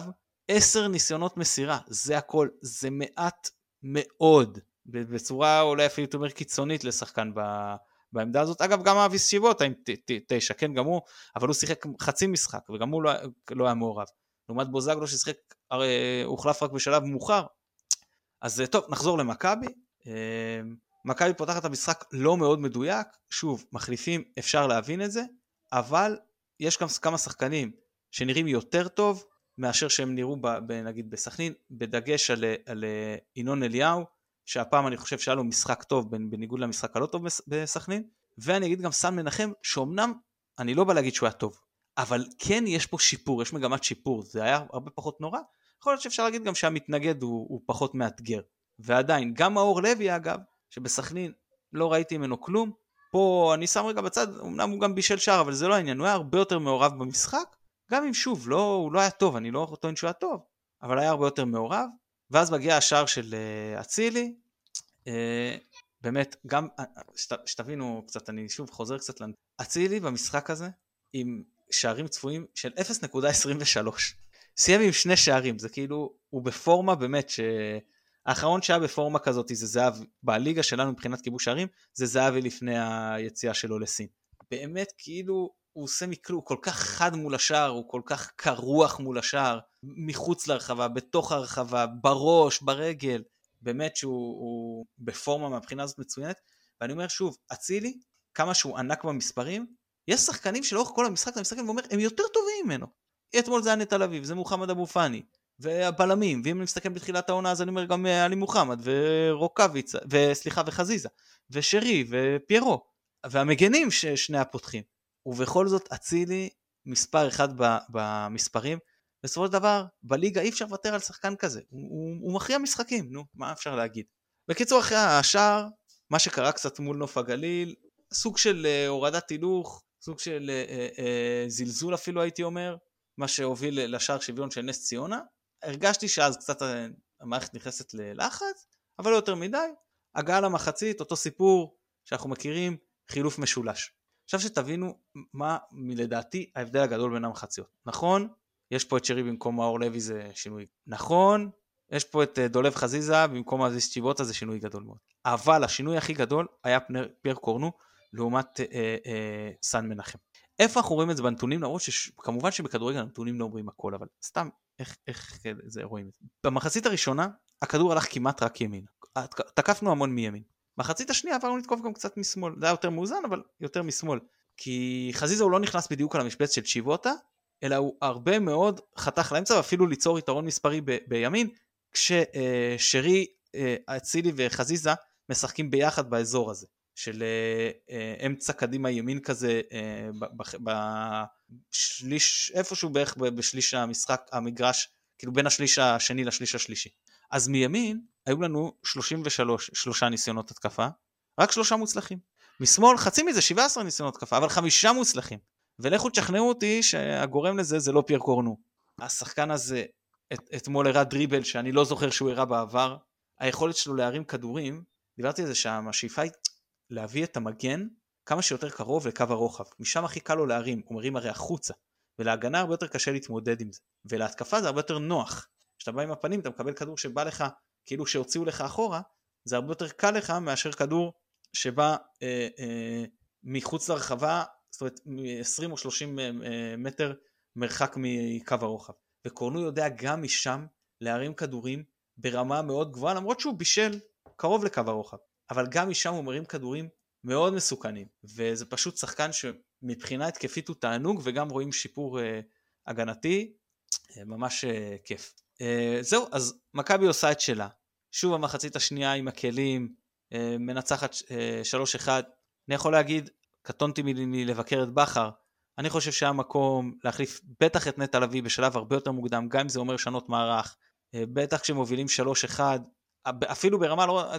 10 ניסיונות מסירה, זה הכל, זה מעט מאוד, בצורה אולי אפילו תאמר קיצונית לשחקן בעמדה הזאת, אגב גם אביס שיבוטה עם 9, כן גם הוא, אבל הוא שיחק חצי משחק, וגם הוא לא היה מעורב, לעומת בוזגלו ששיחק, הוחלף רק בשלב מאוחר, אז טוב, נחזור למכבי, מכבי פותחת את המשחק לא מאוד מדויק, שוב, מחליפים, אפשר להבין את זה, אבל יש גם כמה שחקנים שנראים יותר טוב, מאשר שהם נראו נגיד בסכנין, בדגש על אינון אליהו, שהפעם אני חושב שהיה לו משחק טוב, בניגוד למשחק הלא טוב בסכנין, ואני אגיד גם סן מנחם, שאומנם אני לא בא להגיד שהוא היה טוב, אבל כן יש פה שיפור, יש מגמת שיפור, זה היה הרבה פחות נורא, יכול להיות שאפשר להגיד גם שהמתנגד הוא פחות מאתגר, ועדיין גם מאור לוי אגב, שבסכנין לא ראיתי ממנו כלום, פה אני שם רגע בצד, אמנם הוא גם בישל שער, אבל זה לא העניין, הוא היה הרבה יותר מעורב במשחק, גם אם שוב, הוא לא היה טוב, אני לא טוען שהוא היה טוב, אבל היה הרבה יותר מעורב, ואז מגיע השער של אצילי, באמת, גם, שתבינו קצת, אני שוב חוזר קצת, אצילי במשחק הזה, עם שערים צפויים של 0.23, סיים עם 2 שערים, זה כאילו, הוא בפורמה באמת האחרון שהיה בפורמה כזאת, זה זהב, בליגה שלנו מבחינת כיבוש שערים, זה זהבי לפני היציאה שלו לסין. באמת כאילו, הוא עושה מכלום, הוא כל כך חד מול השער, הוא כל כך קרוח מול השער, מחוץ לרחבה, בתוך הרחבה, בראש, ברגל, באמת שהוא בפורמה מהבחינה הזאת מצוינת, ואני אומר שוב, אצילי, כמה שהוא ענק במספרים, יש שחקנים שלאורך כל המשחק, אתה מסתכל ואומר, הם יותר טובים ממנו. אתמול זה נטע לביא, זה מוחמד אבו פאני, והבלמים, ואם אני מסתכל בתחילת העונה, אז אני אומר גם עלי מוחמד, ורוקביץ', וסליחה, וחזיזה, ושרי, ופיירו, והמגנים ששני הפותחים. ובכל זאת, אצילי מספר אחד במספרים, בסופו של דבר, בליגה אי אפשר לוותר על שחקן כזה, הוא מכריע משחקים, נו, מה אפשר להגיד? בקיצור, אחרי השער, מה שקרה קצת מול נוף הגליל, סוג של הורדת הילוך, סוג של זלזול אפילו הייתי אומר, מה שהוביל לשער שוויון של נס ציונה, הרגשתי שאז קצת המערכת נכנסת ללחץ, אבל לא יותר מדי, הגעה למחצית, אותו סיפור שאנחנו מכירים, חילוף משולש. עכשיו שתבינו מה מלדעתי ההבדל הגדול בין המחציות, נכון? יש פה את שרי במקום מאור לוי זה שינוי, נכון? יש פה את דולב חזיזה במקום אזיס צ'יבוטה זה שינוי גדול מאוד. אבל השינוי הכי גדול היה פייר קורנו לעומת סן מנחם. איפה אנחנו רואים את זה בנתונים? למרות שכמובן שבכדורגל הנתונים לא אומרים הכל, אבל סתם איך זה רואים את זה. במחצית הראשונה הכדור הלך כמעט רק ימין. תקפנו המון מימין. מחצית השנייה עברנו לתקוף גם קצת משמאל. זה היה יותר מאוזן אבל יותר משמאל. כי חזיזה הוא לא נכנס בדיוק על המשבץ של צ'יבוטה, אלא הוא הרבה מאוד חתך לאמצע ואפילו ליצור יתרון מספרי בימין. כששרי, אצילי וחזיזה משחקים ביחד באזור הזה, של אמצע קדימה ימין כזה, בשליש, איפשהו בערך בשליש המשחק, המגרש, כאילו בין השליש השני לשליש השלישי. אז מימין היו לנו 33 ניסיונות התקפה, רק 3 מוצלחים. משמאל חצי מזה 17 ניסיונות התקפה, אבל 5 מוצלחים. ולכו תשכנעו אותי שהגורם לזה זה לא פייר קורנו. השחקן הזה, אתמול הראה דריבל שאני לא זוכר שהוא הראה בעבר, היכולת שלו להרים כדורים, דיברתי על זה שהשאיפה היא להביא את המגן כמה שיותר קרוב לקו הרוחב, משם הכי קל לו להרים, הוא מרים הרי החוצה, ולהגנה הרבה יותר קשה להתמודד עם זה, ולהתקפה זה הרבה יותר נוח, כשאתה בא עם הפנים אתה מקבל כדור שבא לך, כאילו שהוציאו לך אחורה, זה הרבה יותר קל לך מאשר כדור שבא מחוץ לרחבה, זאת אומרת 20 או 30 מטר מרחק מקו הרוחב. וקורנו יודע גם משם להרים כדורים ברמה מאוד גבוהה, למרות שהוא בישל קרוב לקו הרוחב, אבל גם משם הוא מרים כדורים מאוד מסוכנים, וזה פשוט שחקן שמבחינה התקפית הוא תענוג, וגם רואים שיפור הגנתי, ממש כיף. זהו, אז מכבי עושה את שלה, שוב המחצית השנייה עם הכלים, מנצחת 3-1, אני יכול להגיד, קטונתי מלבקר את בחר, אני חושב שהיה מקום להחליף בטח את נטע לביא בשלב הרבה יותר מוקדם, גם אם זה אומר שנות מערך, בטח כשמובילים 3-1, אפילו ברמה, לא,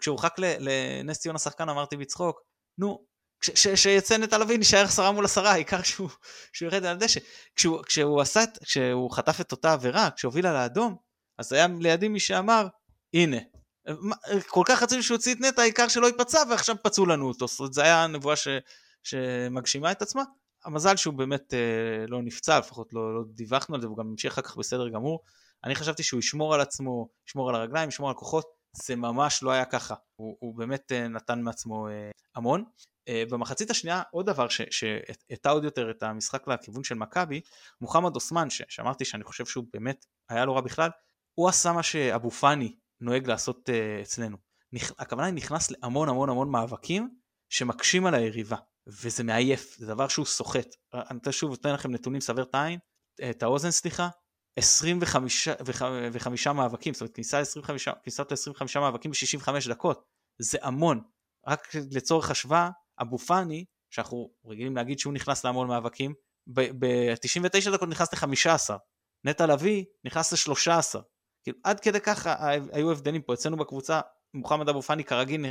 כשהורחק לנס ציון השחקן אמרתי בצחוק, נו, שיצא נטע לביא נשאר 10 מול 10, העיקר שהוא ירד על הדשא, כשהוא חטף את אותה עבירה, כשהובילה לאדום, אז היה לידי מי שאמר, הנה, כל כך רצינו שהוציא את נטע, העיקר שלא ייפצע ועכשיו פצעו לנו אותו, זה היה הנבואה שמגשימה את עצמה, המזל שהוא באמת לא נפצע, לפחות לא דיווחנו על זה, הוא גם המשיך אחר כך בסדר גמור, אני חשבתי שהוא ישמור על עצמו, ישמור על הרגליים, ישמור על כוחות, זה ממש לא היה ככה, הוא באמת נתן מעצמו המון, במחצית השנייה עוד דבר שהטע עוד יותר את המשחק לכיוון של מכבי, מוחמד אוסמן, שאמרתי שאני חושב שהוא באמת היה לא רע בכלל, הוא עשה מה שאבו פאני נוהג לעשות אצלנו, הכוונה נכנס להמון המון המון מאבקים, שמקשים על היריבה, וזה מעייף, זה דבר שהוא סוחט, אני שוב אתן לכם נתונים סבר את העין, את האוזן סליחה, 25 מאבקים, זאת אומרת כניסת 25 מאבקים ב-65 דקות, זה המון, רק לצורך השוואה, אבו פאני, שאנחנו רגילים להגיד שהוא נכנס להמון מאבקים, ב-99 דקות נכנס ל-15, נטע לביא נכנס ל-13, כאילו עד כדי ככה היו הבדלים פה, אצלנו בקבוצה, מוחמד אבו פאני כרגיל,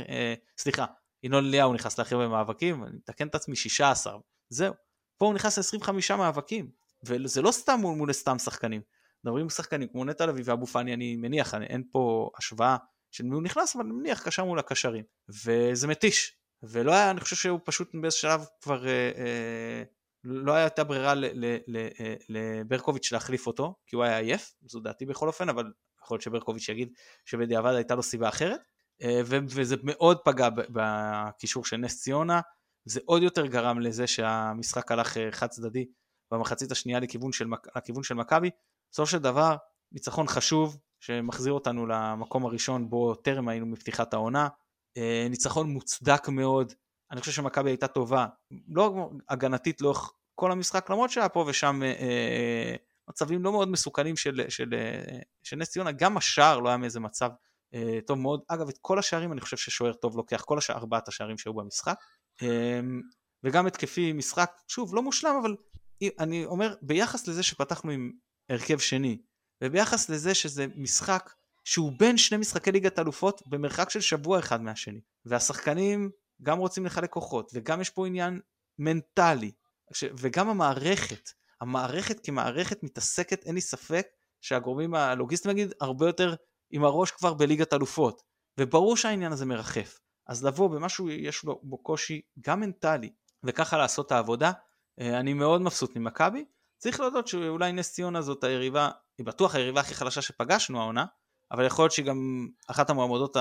סליחה, אינון אליהו נכנס להכי הרבה מאבקים, אני מתקן את עצמי 16, זהו, פה הוא נכנס ל-25 מאבקים, וזה לא סתם מול סתם שחקנים, מדברים שחקנים כמו נטע לביא ואבו פאני, אני מניח, אין פה השוואה של מי הוא נכנס, אבל אני מניח קשר מול הקשרים, וזה מתיש, ולא היה, אני חושב שהוא פשוט באיזה שלב כבר, לא הייתה ברירה לברקוביץ' להחליף אותו, כי הוא היה עייף, זו דעתי בכל אופן, אבל יכול להיות שברקוביץ' יגיד שבדיעבד הייתה לו סיבה אחרת, וזה מאוד פגע בקישור של נס ציונה, זה עוד יותר גרם לזה שהמשחק הלך חד צדדי במחצית השנייה לכיוון של מכבי, בסוף של דבר ניצחון חשוב, שמחזיר אותנו למקום הראשון בו טרם היינו מפתיחת העונה. ניצחון מוצדק מאוד, אני חושב שמכבי הייתה טובה, לא הגנתית לאורך כל המשחק, למרות שהיה פה ושם מצבים לא מאוד מסוכנים של נס ציונה, גם השער לא היה מאיזה מצב טוב מאוד, אגב את כל השערים אני חושב ששוער טוב לוקח, כל ארבעת השערים שהיו במשחק, וגם התקפי משחק, שוב לא מושלם, אבל אני אומר ביחס לזה שפתחנו עם הרכב שני, וביחס לזה שזה משחק שהוא בין שני משחקי ליגת אלופות במרחק של שבוע אחד מהשני, והשחקנים גם רוצים לחלק כוחות, וגם יש פה עניין מנטלי, וגם המערכת כמערכת מתעסקת, אין לי ספק שהגורמים הלוגיסטיים נגיד הרבה יותר עם הראש כבר בליגת אלופות, וברור שהעניין הזה מרחף, אז לבוא במשהו יש בו קושי גם מנטלי, וככה לעשות את העבודה. אני מאוד מבסוט ממכבי, צריך להודות שאולי נס ציונה זאת היריבה, היא בטוח היריבה הכי חלשה שפגשנו העונה, אבל יכול להיות שהיא גם אחת המועמדות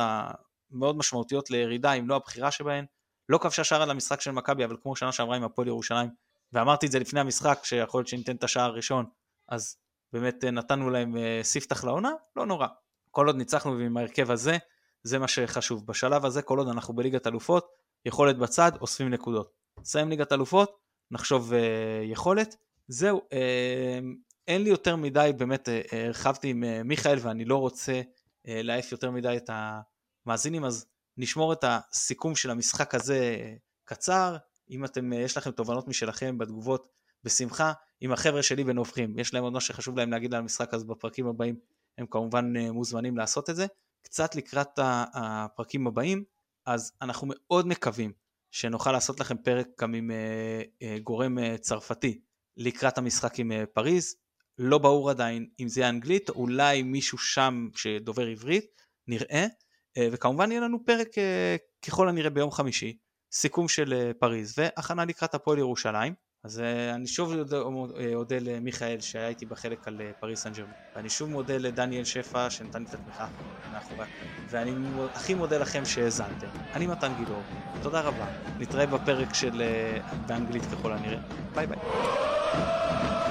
המאוד משמעותיות לירידה, אם לא הבחירה שבהן. לא כבשה שער על המשחק של מכבי, אבל כמו שנה שעברה עם הפועל ירושלים, ואמרתי את זה לפני המשחק, שיכול להיות שניתן את השער הראשון, אז באמת נתנו להם ספתח לעונה, לא נורא. כל עוד ניצחנו עם ההרכב הזה, זה מה שחשוב. בשלב הזה, כל עוד אנחנו בליגת אלופות, יכולת בצד, אוספים נקודות. נסיים ליגת אלופות, נחשוב יכולת. זהו, אין לי יותר מדי, באמת הרחבתי עם מיכאל, ואני לא רוצה להעיף יותר מדי את המאזינים, אז נשמור את הסיכום של המשחק הזה קצר. אם יש לכם תובנות משלכם בתגובות, בשמחה, עם החבר'ה שלי ונופחים, יש להם עוד משהו שחשוב להם להגיד על המשחק, אז בפרקים הבאים הם כמובן מוזמנים לעשות את זה, קצת לקראת הפרקים הבאים, אז אנחנו מאוד מקווים שנוכל לעשות לכם פרק גם עם גורם צרפתי, לקראת המשחק עם פריז, לא ברור עדיין אם זה אנגלית, אולי מישהו שם שדובר עברית, נראה, וכמובן יהיה לנו פרק ככל הנראה ביום חמישי, סיכום של פריז, והכנה לקראת הפועל ירושלים, אז אני שוב אודה למיכאל שהיה איתי בחלק על פריז סן ז'רמן, ואני שוב מודה לדניאל שפע שנתן לי את התמיכה מאחורי, ואני הכי מודה לכם שהאזנתם, אני מתן גילאור, תודה רבה, נתראה בפרק של באנגלית ככל הנראה, ביי ביי.